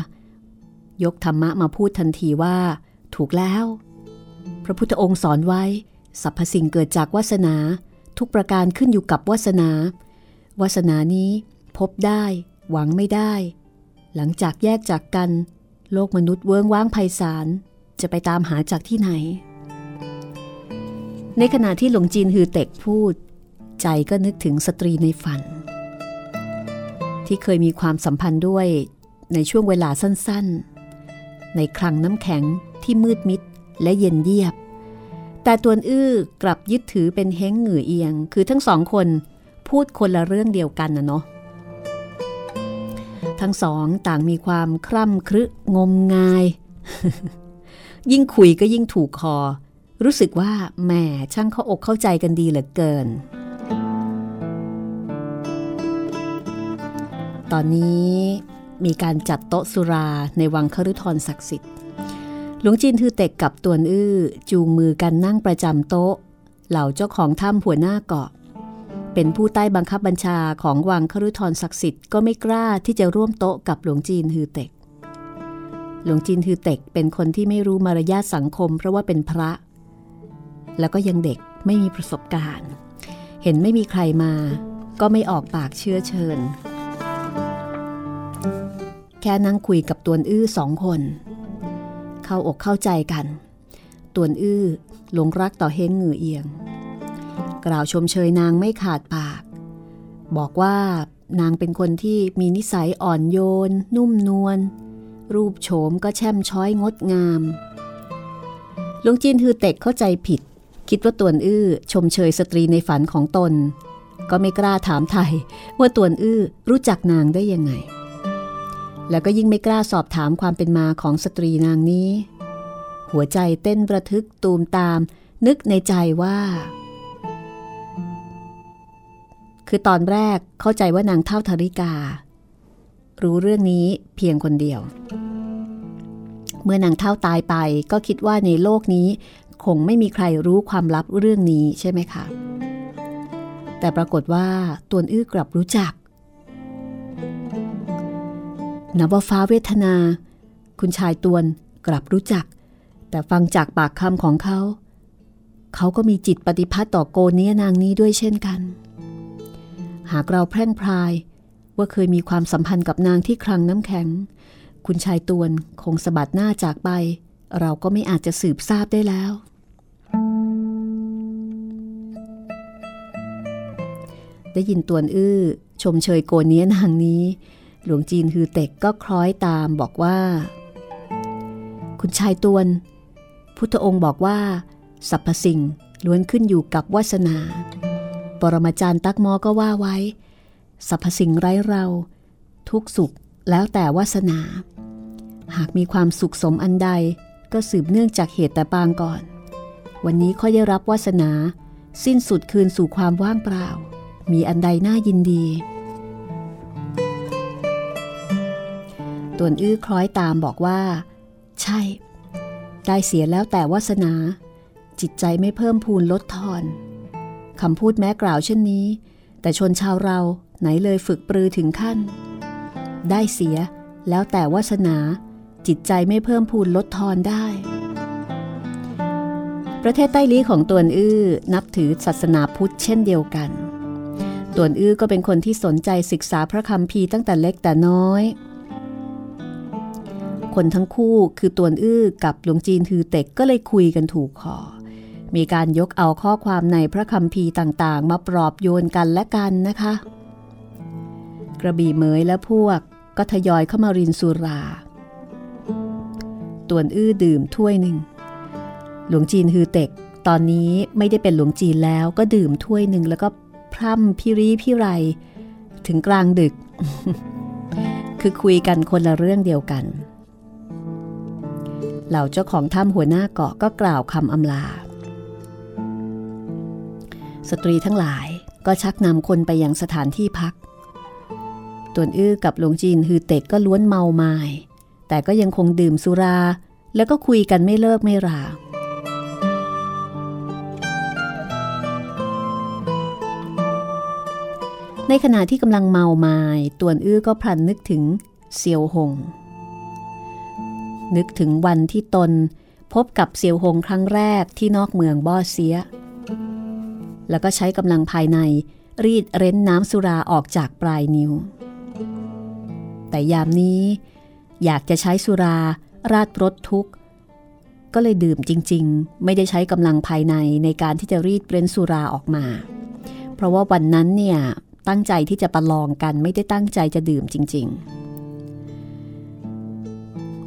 ยกธรรมะมาพูดทันทีว่าถูกแล้วพระพุทธองค์สอนไว้สรรพสิ่งเกิดจากวาสนาทุกประการขึ้นอยู่กับวาสนาวาสนานี้พบได้หวังไม่ได้หลังจากแยกจากกันโลกมนุษย์เวิ้งว้างไพศาลจะไปตามหาจากที่ไหนในขณะที่หลวงจีนฮือเต็กพูดใจก็นึกถึงสตรีในฝันที่เคยมีความสัมพันธ์ด้วยในช่วงเวลาสั้นๆในคลังน้ำแข็งที่มืดมิดและเย็นเยียบแต่ตวนอื้อกลับยึดถือเป็นเฮงเงือเอียงคือทั้งสองคนพูดคนละเรื่องเดียวกันนะเนาะทั้งสองต่างมีความคร่ำครึงมงายยิ่งคุยก็ยิ่งถูกคอรู้สึกว่าแหมช่างเข้าอกเข้าใจกันดีเหลือเกินตอนนี้มีการจัดโต๊ะสุราในวังคฤธรศักดิ์สิทธิ์ หลวงจีนทือเต็กกับตวนอื้อจูงมือกันนั่งประจำโต๊ะเหล่าเจ้าของถ้ำหัวหน้าเกาะเป็นผู้ใต้บังคับบัญชาของวังคฤธรศักดิ์สิทธิ์ก็ไม่กล้าที่จะร่วมโต๊ะกับหลวงจีนฮือเต็กหลวงจีนฮือเต็กเป็นคนที่ไม่รู้มารยาทสังคมเพราะว่าเป็นพระแล้วก็ยังเด็กไม่มีประสบการณ์เห็นไม่มีใครมาก็ไม่ออกปากเชื้อเชิญแค่นั่งคุยกับตวนอื้อสองคนเข้าอกเข้าใจกันตวนอื้อหลงรักต่อเฮงเหงือเอียงกล่าวชมเชยนางไม่ขาดปากบอกว่านางเป็นคนที่มีนิสัยอ่อนโยนนุ่มนวลรูปโฉมก็แช่มช้อยงดงามหลวงจีนฮือเต็กเข้าใจผิดคิดว่าตวนอื้อชมเชยสตรีในฝันของตนก็ไม่กล้าถามไทยว่าตวนอื้อรู้จักนางได้ยังไงแล้วก็ยิ่งไม่กล้าสอบถามความเป็นมาของสตรีนางนี้หัวใจเต้นระทึกตูมตามนึกในใจว่าคือตอนแรกเข้าใจว่านางเฒ่าธาริการู้เรื่องนี้เพียงคนเดียวเมื่อนางเฒ่าตายไปก็คิดว่าในโลกนี้คงไม่มีใครรู้ความลับเรื่องนี้ใช่ไหมคะแต่ปรากฏว่าตวนอื้อกลับรู้จักนับว่าฟ้าเวทนาคุณชายตวนกลับรู้จักแต่ฟังจากปากคำของเขาเขาก็มีจิตปฏิภัทต่อโกเนียนางนี้ด้วยเช่นกันหากเราแพร่งพรายว่าเคยมีความสัมพันธ์กับนางที่คลังน้ำแข็งคุณชายตวนคงสะบัดหน้าจากไปเราก็ไม่อาจจะสืบทราบได้แล้วได้ยินตวนอื้อชมเชยโกเนียนางนี้หลวงจีนฮือเต็กก็คล้อยตามบอกว่าคุณชายตวนพุทธองค์บอกว่าสรรพสิ่งล้วนขึ้นอยู่กับวาสนาปรมาจารย์ตั๊กมอก็ว่าไว้สรรพสิ่งไร้เราทุกสุขแล้วแต่วาสนาหากมีความสุขสมอันใดก็สืบเนื่องจากเหตุแต่ปางก่อนวันนี้ค่อยได้รับวาสนาสิ้นสุดคืนสู่ความว่างเปล่ามีอันใดน่ายินดีตวนอื้อคล้อยตามบอกว่าใช่ได้เสียแล้วแต่วาสนาจิตใจไม่เพิ่มพูนลดทอนคำพูดแม้กล่าวเช่นนี้แต่ชนชาวเราไหนเลยฝึกปรือถึงขั้นได้เสียแล้วแต่วาสนาจิตใจไม่เพิ่มพูนลดทอนได้ประเทศใต้ลี้ของตวนอื้อนับถือศาสนาพุทธเช่นเดียวกันตวนอื้อก็เป็นคนที่สนใจศึกษาพระคัมภีร์ตั้งแต่เล็กแต่น้อยคนทั้งคู่คือตวนอื้อกับหลวงจีนฮือเต็กก็เลยคุยกันถูกคอมีการยกเอาข้อความในพระคัมภีร์ต่างๆมาปลอบโยนกันและกันนะคะกระบี่เหมยและพวกก็ทยอยเข้ามารินสุราตวนอื้อดื่มถ้วยหนึ่งหลวงจีนฮือเต็กตอนนี้ไม่ได้เป็นหลวงจีนแล้วก็ดื่มถ้วยหนึ่งแล้วก็พร่ำพิรีพิไรถึงกลางดึก คือคุยกันคนละเรื่องเดียวกันเหล่าเจ้าของถ้ำหัวหน้าเกาะก็กล่าวคำอำลาสตรีทั้งหลายก็ชักนำคนไปยังสถานที่พักตวนอื้อกับหลวงจีนฮือเต็กก็ล้วนเมามายแต่ก็ยังคงดื่มสุราแล้วก็คุยกันไม่เลิกไม่ราในขณะที่กำลังเมามายตวนอื้อก็พลันนึกถึงเซียวหงนึกถึงวันที่ตนพบกับเซียวหงครั้งแรกที่นอกเมืองบ่อเสียแล้วก็ใช้กำลังภายในรีดเร้นน้ำสุราออกจากปลายนิ้วแต่ยามนี้อยากจะใช้สุราราดรสทุกข์ก็เลยดื่มจริงๆไม่ได้ใช้กำลังภายในในการที่จะรีดเร้นสุราออกมาเพราะว่าวันนั้นเนี่ยตั้งใจที่จะประลองกันไม่ได้ตั้งใจจะดื่มจริงๆ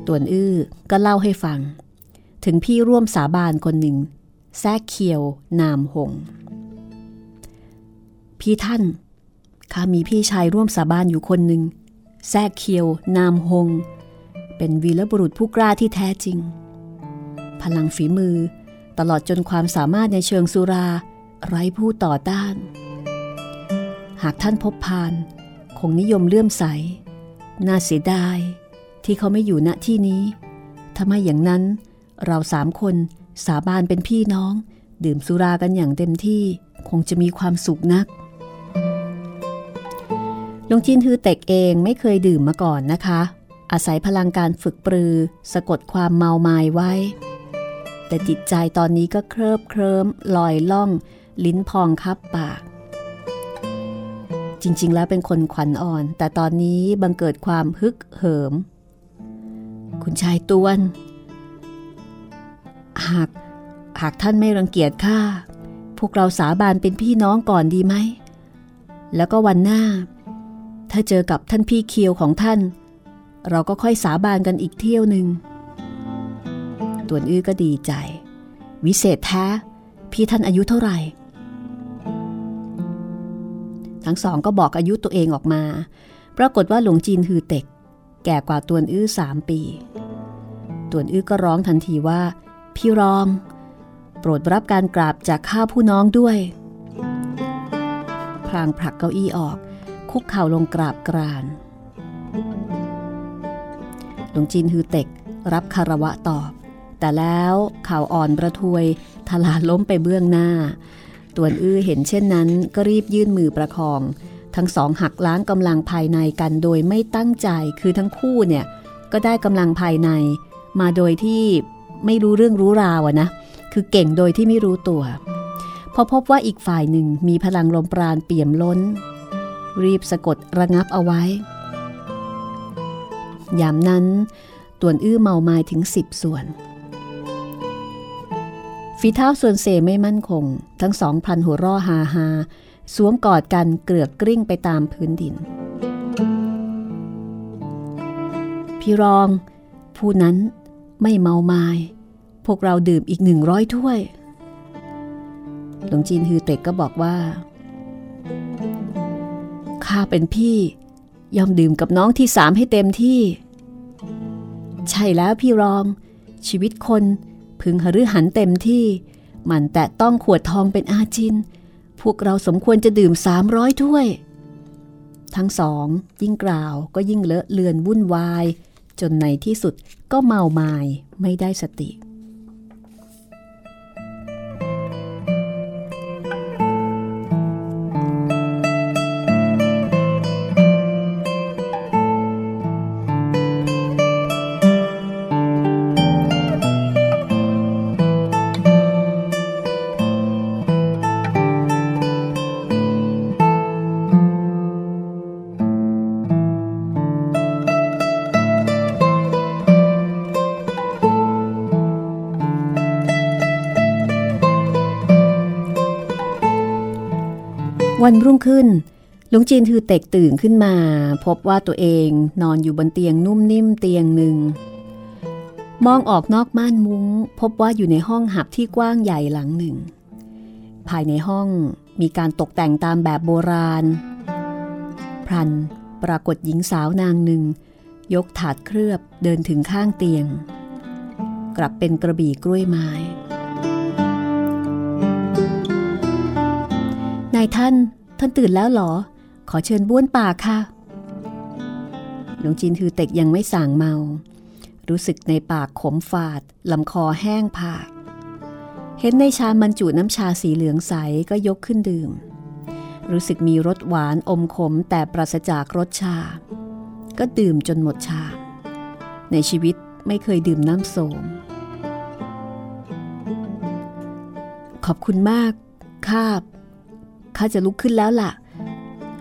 ตวนอื้อก็เล่าให้ฟังถึงพี่ร่วมสาบานคนหนึ่งแซ่เขียวนามหงพี่ท่านข้ามีพี่ชายร่วมสาบานอยู่คนหนึ่งแซ่เขียวนามหงเป็นวีรบุรุษผู้กล้าที่แท้จริงพลังฝีมือตลอดจนความสามารถในเชิงสุราไร้ผู้ต่อต้านหากท่านพบพานคงนิยมเลื่อมใสน่าเสียดายที่เขาไม่อยู่ณที่นี้ถ้าไม่อย่างนั้น เราสามคนสาบานเป็นพี่น้องดื่มสุรากันอย่างเต็มที่คงจะมีความสุขนักหลวงจีนฮือเต็กเองไม่เคยดื่มมาก่อนนะคะอาศัยพลังการฝึกปรือสะกดความเมามายไว้แต่จิตใจตอนนี้ก็เคลิบเคลิ้มลอยล่องลิ้นพองคับปากจริงๆแล้วเป็นคนขวัญอ่อนแต่ตอนนี้บังเกิดความฮึกเหิมคุณชายตวนหากหากท่านไม่รังเกียจข้าพวกเราสาบานเป็นพี่น้องก่อนดีไหมแล้วก็วันหน้าถ้าเจอกับท่านพี่เคียวของท่านเราก็ค่อยสาบานกันอีกเที่ยวนึงตวนอื้อก็ดีใจวิเศษแท้พี่ท่านอายุเท่าไหร่ทั้งสองก็บอกอายุตัวเองออกมาปรากฏว่าหลวงจีนฮือเต็กแก่กว่าตวนอื้อสามปีตวนอื้อก็ร้องทันทีว่าพี่รองโปรดรับการกราบจากข้าผู้น้องด้วยพลางผลักเก้าอี้ออกคุกเข่าลงกราบกรานหลวงจีนฮือเต็กรับคารวะตอบแต่แล้วเข่าอ่อนประทวยทลาล้มไปเบื้องหน้าตวนอื้อเห็นเช่นนั้นก็รีบยื่นมือประคองทั้งสองหักล้างกำลังภายในกันโดยไม่ตั้งใจคือทั้งคู่เนี่ยก็ได้กำลังภายในมาโดยที่ไม่รู้เรื่องรู้ราวอะนะคือเก่งโดยที่ไม่รู้ตัวพอพบว่าอีกฝ่ายหนึ่งมีพลังลมปราณเปี่ยมล้นรีบสะกดระงับเอาไว้ยามนั้นตวนอื้อเมามายถึงสิบส่วนฝีเท้าส่วนเสไม่มั่นคงทั้งสองพันหัวร่อฮาฮาสวมกอดกันเกลือกกลิ้งไปตามพื้นดินพี่รองผู้นั้นไม่เมามายพวกเราดื่มอีกหนึ่งร้อยถ้วยหลวงจีนฮือเต็กก็บอกว่าข้าเป็นพี่ยอมดื่มกับน้องที่สามให้เต็มที่ใช่แล้วพี่รองชีวิตคนพึงหฤหันเต็มที่มันแต่ต้องขวดทองเป็นอาจินพวกเราสมควรจะดื่มสามร้อยถ้วยทั้งสองยิ่งกล่าวก็ยิ่งเลอะเลือนวุ่นวายจนในที่สุดก็เมามายไม่ได้สติวันรุ่งขึ้นหลวงจีนฮือเต็กตื่นขึ้นมาพบว่าตัวเองนอนอยู่บนเตียงนุ่มนิ่มเตียงหนึ่งมองออกนอกม่านมุ้งพบว่าอยู่ในห้องหับที่กว้างใหญ่หลังหนึ่งภายในห้องมีการตกแต่งตามแบบโบราณพลันปรากฏหญิงสาวนางหนึ่งยกถาดเคลือบเดินถึงข้างเตียงกลับเป็นกระบี่กล้วยไม้นายท่านท่านตื่นแล้วหรอขอเชิญบ้วนปากค่ะหลวงจีนฮือเต็กยังไม่ส่างเมารู้สึกในปากขมฝาดลำคอแห้งผากเห็นในชามบรรจุน้ำชาสีเหลืองใสก็ยกขึ้นดื่มรู้สึกมีรสหวานอมขมแต่ปราศจากรสชาก็ดื่มจนหมดชาในชีวิตไม่เคยดื่มน้ำโสมขอบคุณมากข้าข้าจะลุกขึ้นแล้วล่ะ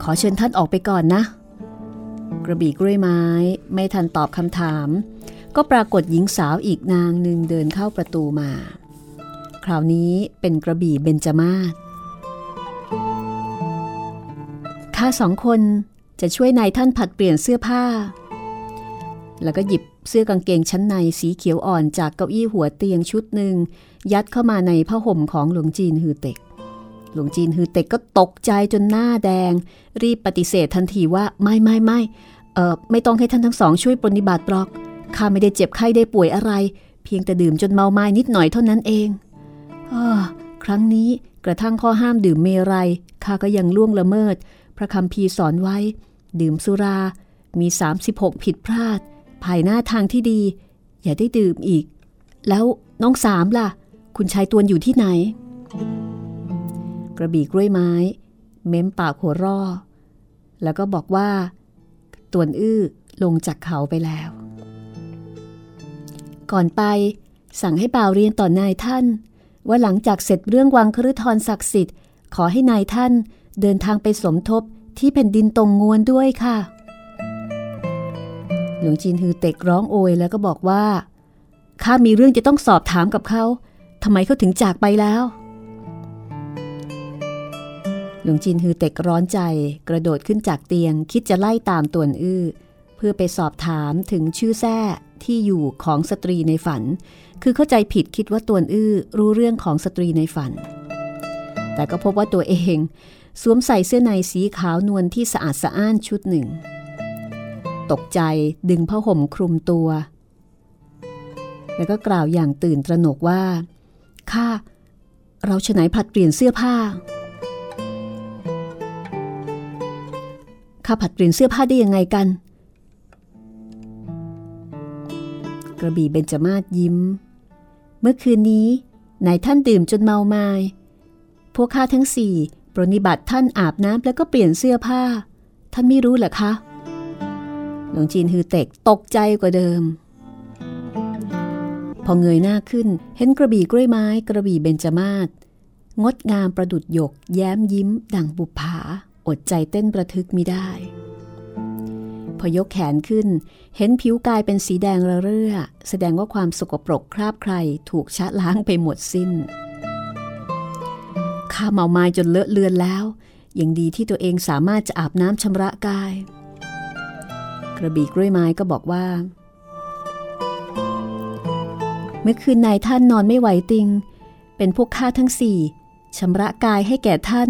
ขอเชิญท่านออกไปก่อนนะกระบี่กล้วยไม้ไม่ทันตอบคำถามก็ปรากฏหญิงสาวอีกนางหนึ่งเดินเข้าประตูมาคราวนี้เป็นกระบี่เบญจมาศข้าสองคนจะช่วยนายท่านผัดเปลี่ยนเสื้อผ้าแล้วก็หยิบเสื้อกางเกงชั้นในสีเขียวอ่อนจากเก้าอี้หัวเตียงชุดหนึ่งยัดเข้ามาในผ้าห่มของหลวงจีนฮือเต็กหลวงจีนฮือเต็กก็ตกใจจนหน้าแดงรีบปฏิเสธทันทีว่าไม่ไม่ไม่เอ่อไม่ต้องให้ท่านทั้งสองช่วยปรนนิบัติหรอกข้าไม่ได้เจ็บไข้ได้ป่วยอะไรเพียงแต่ดื่มจนเมามายนิดหน่อยเท่านั้นเองเออครั้งนี้กระทั่งข้อห้ามดื่มเมรัยข้าก็ยังล่วงละเมิดพระคัมภีร์สอนไว้ดื่มสุรามีสามสิบหกผิดพลาดภายหน้าทางที่ดีอย่าได้ดื่มอีกแล้ว น้องสามล่ะคุณชายตวนอยู่ที่ไหนกระบี่กล้วยไม้เม้มปากหัวร่อแล้วก็บอกว่าตวนอื้อลงจากเขาไปแล้วก่อนไปสั่งให้บ่าวเรียนต่อนายท่านว่าหลังจากเสร็จเรื่องวังคฤธรศักดิ์สิทธิ์ขอให้นายท่านเดินทางไปสมทบที่แผ่นดินตรงงวนด้วยค่ะหลวงจีนฮือเต็กร้องโอยแล้วก็บอกว่าข้ามีเรื่องจะต้องสอบถามกับเขาทำไมเขาถึงจากไปแล้วหลวงจีนฮือเต็กร้อนใจกระโดดขึ้นจากเตียงคิดจะไล่ตามตวนอื้อเพื่อไปสอบถามถึงชื่อแท้ที่อยู่ของสตรีในฝันคือเข้าใจผิดคิดว่าตวนอื้อรู้เรื่องของสตรีในฝันแต่ก็พบว่าตัวเองสวมใส่เสื้อในสีขาวนวลที่สะอาดสะอ้านชุดหนึ่งตกใจดึงผ้าห่มคลุมตัวแล้วก็กล่าวอย่างตื่นตระหนกว่าข้าเราฉะไหนผลัดเปลี่ยนเสื้อผ้าข้าผลัดเปลี่ยนเสื้อผ้าได้ยังไงกันกระบี่เบญจมาศยิ้มเมื่อคืนนี้นายท่านดื่มจนเมามายพวกข้าทั้งสี่ปรนนิบัติท่านอาบน้ำแล้วก็เปลี่ยนเสื้อผ้าท่านไม่รู้เหรอคะหลวงจีนฮือเต็กตกใจกว่าเดิมพอเงยหน้าขึ้นเห็นกระบี่กล้วยไม้กระบี่เบญจมาศงดงามประดุจหยกแย้มยิ้มดั่งบุปผาอดใจเต้นประทึกมิได้พอยกแขนขึ้นเห็นผิวกายเป็นสีแดงระเรื่อแสดงว่าความสกปรกคราบใครถูกชะล้างไปหมดสิ้นข้าเมามายจนเลอะเลือนแล้วยังดีที่ตัวเองสามารถจะอาบน้ำชำระกายกระบี่กล้วยไม้ก็บอกว่าเมื่อคืนนายท่านนอนไม่ไหวติงเป็นพวกข้าทั้งสี่ชำระกายให้แก่ท่าน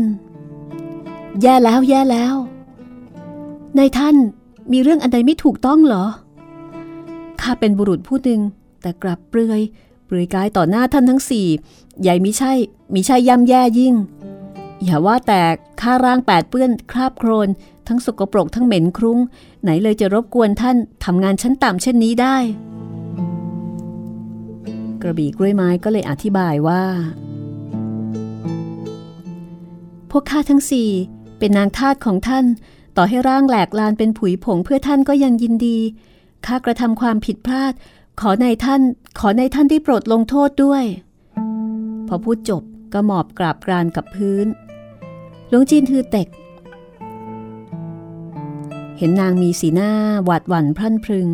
แย่แล้วแย่แล้วนายท่านมีเรื่องอันใดไม่ถูกต้องเหรอข้าเป็นบุรุษผู้หนึ่งแต่กลับเปลือยเปลือยกายต่อหน้าท่านทั้งสี่ใหญ่มิใช่มิใช่ย่ำแย่ยิ่งอย่าว่าแต่ข้าร่างแปดเปื้อนคราบโคลนทั้งสกปรกทั้งเหม็นครุ้งไหนเลยจะรบกวนท่านทำงานชั้นต่ำเช่นนี้ได้กระบี่กล้วยไม้ก็เลยอธิบายว่าพวกข้าทั้งสี่เป็นนางทาสของท่านต่อให้ร่างแหลกลานเป็นผุยผงเพื่อท่านก็ยังยินดีข้ากระทำความผิดพลาดขอนายท่านขอนายท่านได้โปรดลงโทษด้วยพอพูดจบก็หมอบกราบกรานกับพื้นหลวงจีนฮือเต็กเห็นนางมีสีหน้าหวาดหวั่นพรั่นพรึง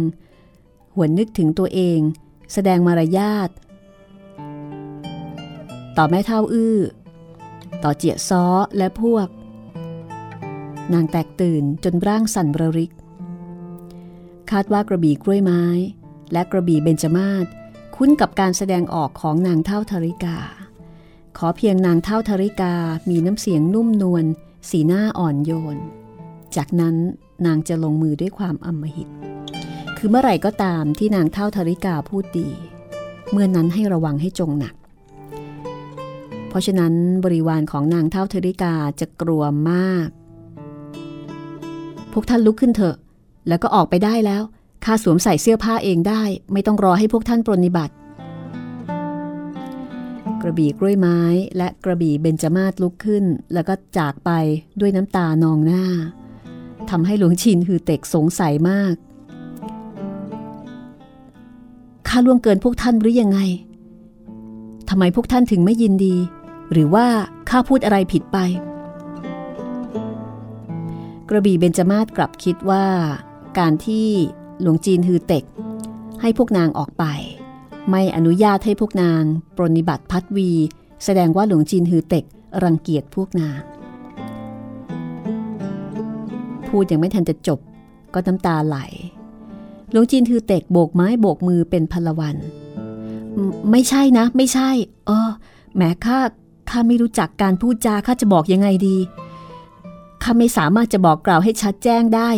หวนนึกถึงตัวเองแสดงมารยาทต่อแม่เฒ่าอื้อต่อเจี๋ยซ้อและพวกนางแตกตื่นจนร่างสั่นระริกคาดว่ากระบี่กล้วยไม้และกระบี่เบญจมาศคุ้นกับการแสดงออกของนางเฒ่าธาริกาขอเพียงนางเฒ่าธาริกามีน้ำเสียงนุ่มนวลสีหน้าอ่อนโยนจากนั้นนางจะลงมือด้วยความอำมหิตคือเมื่อไหร่ก็ตามที่นางเฒ่าธาริกาพูดดีเมื่อนั้นให้ระวังให้จงหนักเพราะฉะนั้นบริวารของนางเฒ่าธาริกาจะกลัวมากพวกท่านลุกขึ้นเถอะแล้วก็ออกไปได้แล้วข้าสวมใส่เสื้อผ้าเองได้ไม่ต้องรอให้พวกท่านปรนนิบัติกระบี่กล้วยไม้และกระบี่เบญจมาศลุกขึ้นแล้วก็จากไปด้วยน้ำตานองหน้าทำให้หลวงจีนฮือเต็กสงสัยมากข้าล่วงเกินพวกท่านหรือยังไงทำไมพวกท่านถึงไม่ยินดีหรือว่าข้าพูดอะไรผิดไปกระบี่เบญจมาศกลับคิดว่าการที่หลวงจีนฮือเต็กให้พวกนางออกไปไม่อนุญาตให้พวกนางปรนนิบัติพัดวีแสดงว่าหลวงจีนฮือเต็กรังเกียจพวกนางพูดยังไม่ทันจะจบก็น้ำตาไหลหลวงจีนฮือเต็กโบกไม้โบกมือเป็นพลวันไม่ใช่นะไม่ใช่เออแม้ข้าข้าไม่รู้จักการพูดจาข้าจะบอกยังไงดีข้าไม่สามารถจะบอกกล่าวให้ชัดแจ้งได้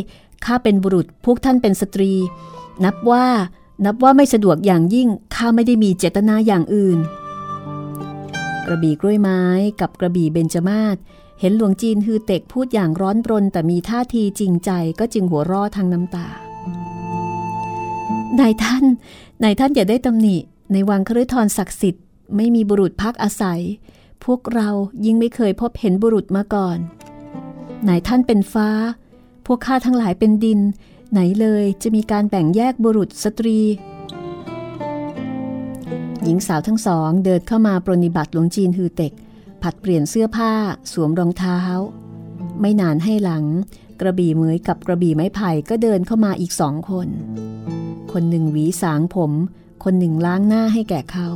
ข้าเป็นบุรุษพวกท่านเป็นสตรีนับว่านับว่าไม่สะดวกอย่างยิ่งข้าไม่ได้มีเจตนาอย่างอื่นกระบี่กล้วยไม้กับกระบี่เบญจมาศเห็นหลวงจีนฮือเต็กพูดอย่างร้อนรนแต่มีท่าทีจริงใจก็จึงหัวเราะทางน้ำตานายท่านนายท่านอย่าได้ตำหนิ ในวังคฤหธรศักดิ์สิทธิ์ไม่มีบุรุษพักอาศัยพวกเรายิ่งไม่เคยพบเห็นบุรุษมาก่อนไหนท่านเป็นฟ้าพวกข้าทั้งหลายเป็นดินไหนเลยจะมีการแบ่งแยกบุรุษสตรีหญิงสาวทั้งสองเดินเข้ามาปรนนิบัติหลวงจีนฮือเต็กผัดเปลี่ยนเสื้อผ้าสวมรองเท้าไม่นานให้หลังกระบี่เหมยกับกระบี่ไม้ไผ่ก็เดินเข้ามาอีกสองคนคนหนึ่งหวีสางผมคนหนึ่งล้างหน้าให้แก่เขา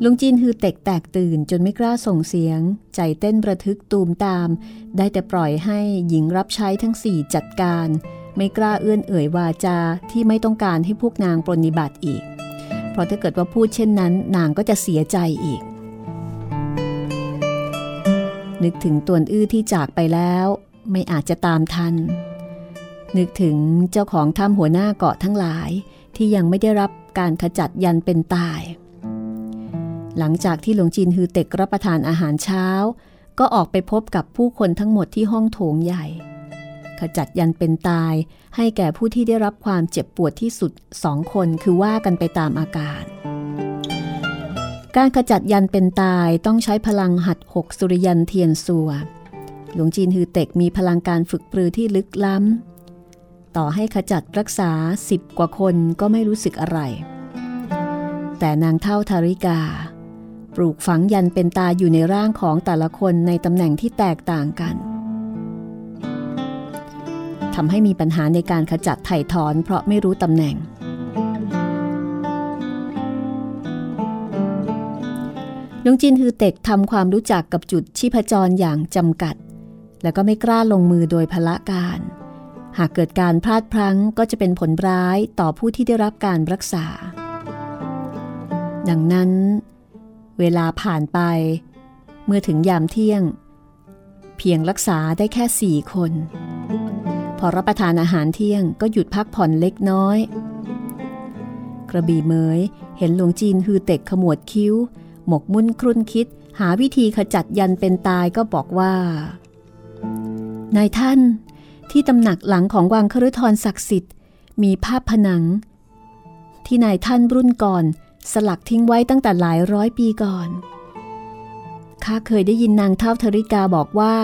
หลวงจีนฮือเต็กแตกตื่นจนไม่กล้าส่งเสียงใจเต้นระทึกตูมตามได้แต่ปล่อยให้หญิงรับใช้ทั้งสี่จัดการไม่กล้าเอื้อนเอ่ยวาจาที่ไม่ต้องการให้พวกนางปรนนิบัติอีกเพราะถ้าเกิดว่าพูดเช่นนั้นนางก็จะเสียใจอีกนึกถึงตวนอื้อที่จากไปแล้วไม่อาจจะตามทันนึกถึงเจ้าของถ้ำหัวหน้าเกาะทั้งหลายที่ยังไม่ได้รับการขจัดยันเป็นตายหลังจากที่หลวงจีนฮือเต็กรับประทานอาหารเช้าก็ออกไปพบกับผู้คนทั้งหมดที่ห้องโถงใหญ่ขจัดยันเป็นตายให้แก่ผู้ที่ได้รับความเจ็บปวดที่สุดสองคนคือว่ากันไปตามอาการการขจัดยันเป็นตายต้องใช้พลังหัตถ์หกสุริยันเทียนสัวหลวงจีนฮือเต็กมีพลังการฝึกปรือที่ลึกล้ำต่อให้ขจัดรักษาสิบกว่าคนก็ไม่รู้สึกอะไรแต่นางเฒ่าทาริกาปลูกฝังยันเป็นตาอยู่ในร่างของแต่ละคนในตำแหน่งที่แตกต่างกันทำให้มีปัญหาในการขจัดไถ่ถอนเพราะไม่รู้ตำแหน่งหลวงจีนฮือเต็กทำความรู้จักกับจุดชีพจรอย่างจำกัดแล้วก็ไม่กล้าลงมือโดยพละการหากเกิดการพลาดพลั้งก็จะเป็นผลร้ายต่อผู้ที่ได้รับการรักษาดังนั้นเวลาผ่านไปเมื่อถึงยามเที่ยงเพียงรักษาได้แค่สี่คนพอรับประทานอาหารเที่ยงก็หยุดพักผ่อนเล็กน้อยกระบี่เหมยเห็นหลวงจีนฮือเต็กขมวดคิ้วหมกมุ่นครุ่นคิดหาวิธีขจัดยันเป็นตายก็บอกว่านายท่านที่ตำหนักหลังของวังคฤหธรศักดิ์สิทธิ์มีภาพผนังที่นายท่านรุ่นก่อนสลักทิ้งไว้ตั้งแต่หลายร้อยปีก่อนข้าเคยได้ยินนางเฒ่าธริกาบอกว่า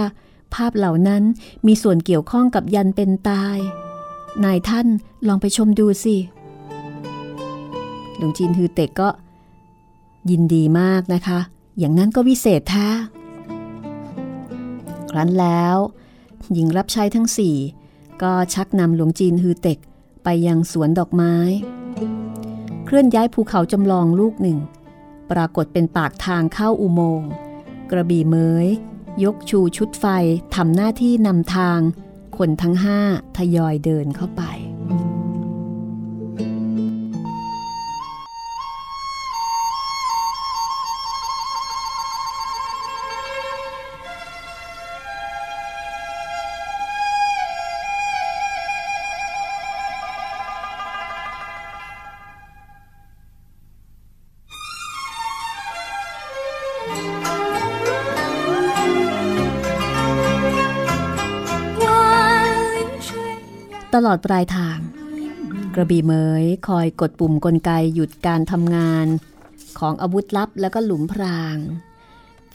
ภาพเหล่านั้นมีส่วนเกี่ยวข้องกับยันเป็นตายนายท่านลองไปชมดูสิหลวงจีนฮือเต็กก็ยินดีมากนะคะอย่างนั้นก็วิเศษท่าครั้นแล้วหญิงรับใช้ทั้งสี่ก็ชักนำหลวงจีนฮือเต็กไปยังสวนดอกไม้เคลื่อนย้ายภูเขาจำลองลูกหนึ่งปรากฏเป็นปากทางเข้าอุโมงค์กระบี่เหมยยกชูชุดไฟทำหน้าที่นำทางคนทั้งห้าทยอยเดินเข้าไปตลอดปลายทางกระบี่เหมยคอยกดปุ่มกลไกหยุดการทำงานของอาวุธลับและก็หลุมพราง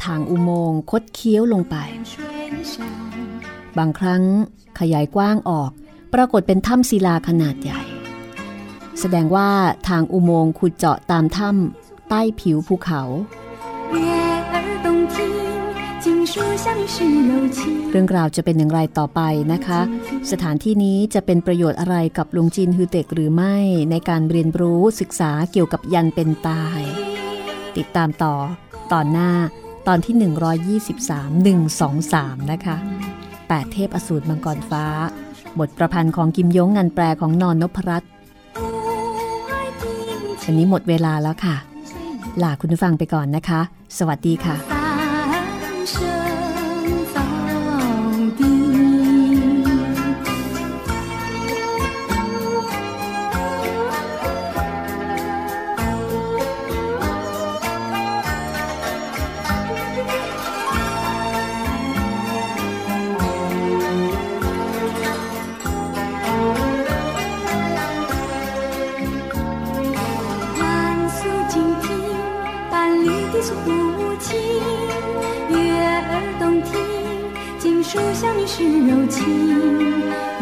ทางอุโมงค์คดเคี้ยวลงไปบางครั้งขยายกว้างออกปรากฏเป็นถ้ำศิลาขนาดใหญ่แสดงว่าทางอุโมงค์ขุดเจาะตามถ้ำใต้ผิวภูเขาเรื่องราวจะเป็นอย่างไรต่อไปนะคะสถานที่นี้จะเป็นประโยชน์อะไรกับหลวงจีนฮือเต็กหรือไม่ในการเรียนรู้ศึกษาเกี่ยวกับยันเป็นตายติดตามต่อตอนหน้าตอนที่หนึ่งร้อยยี่สิบสาม หนึ่งร้อยยี่สิบสามนะคะแปดเทพอสูรมังกรฟ้าบทประพันธ์ของกิมย้งงานแปลของนนพรัตน์อันนี้หมดเวลาแล้วค่ะลาคุณผู้ฟังไปก่อนนะคะสวัสดีค่ะ书香是柔情，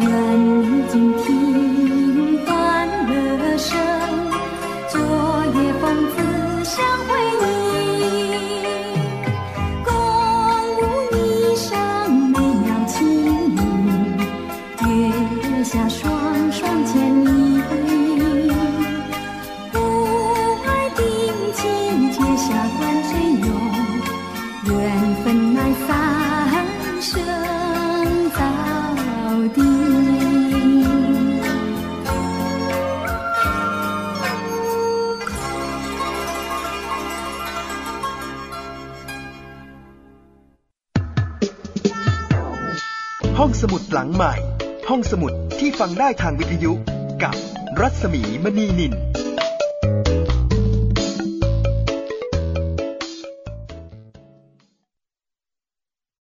愿你静听欢乐声，昨夜芳姿相回忆，共舞霓裳美妙情意，月下双双千里，屋外定情阶下观水涌，缘分难散。生到底，ห้องสมุดหลังใหม่ห้องสมุดที่ฟังได้ทางวิทยุกับรัศมีมณีนิน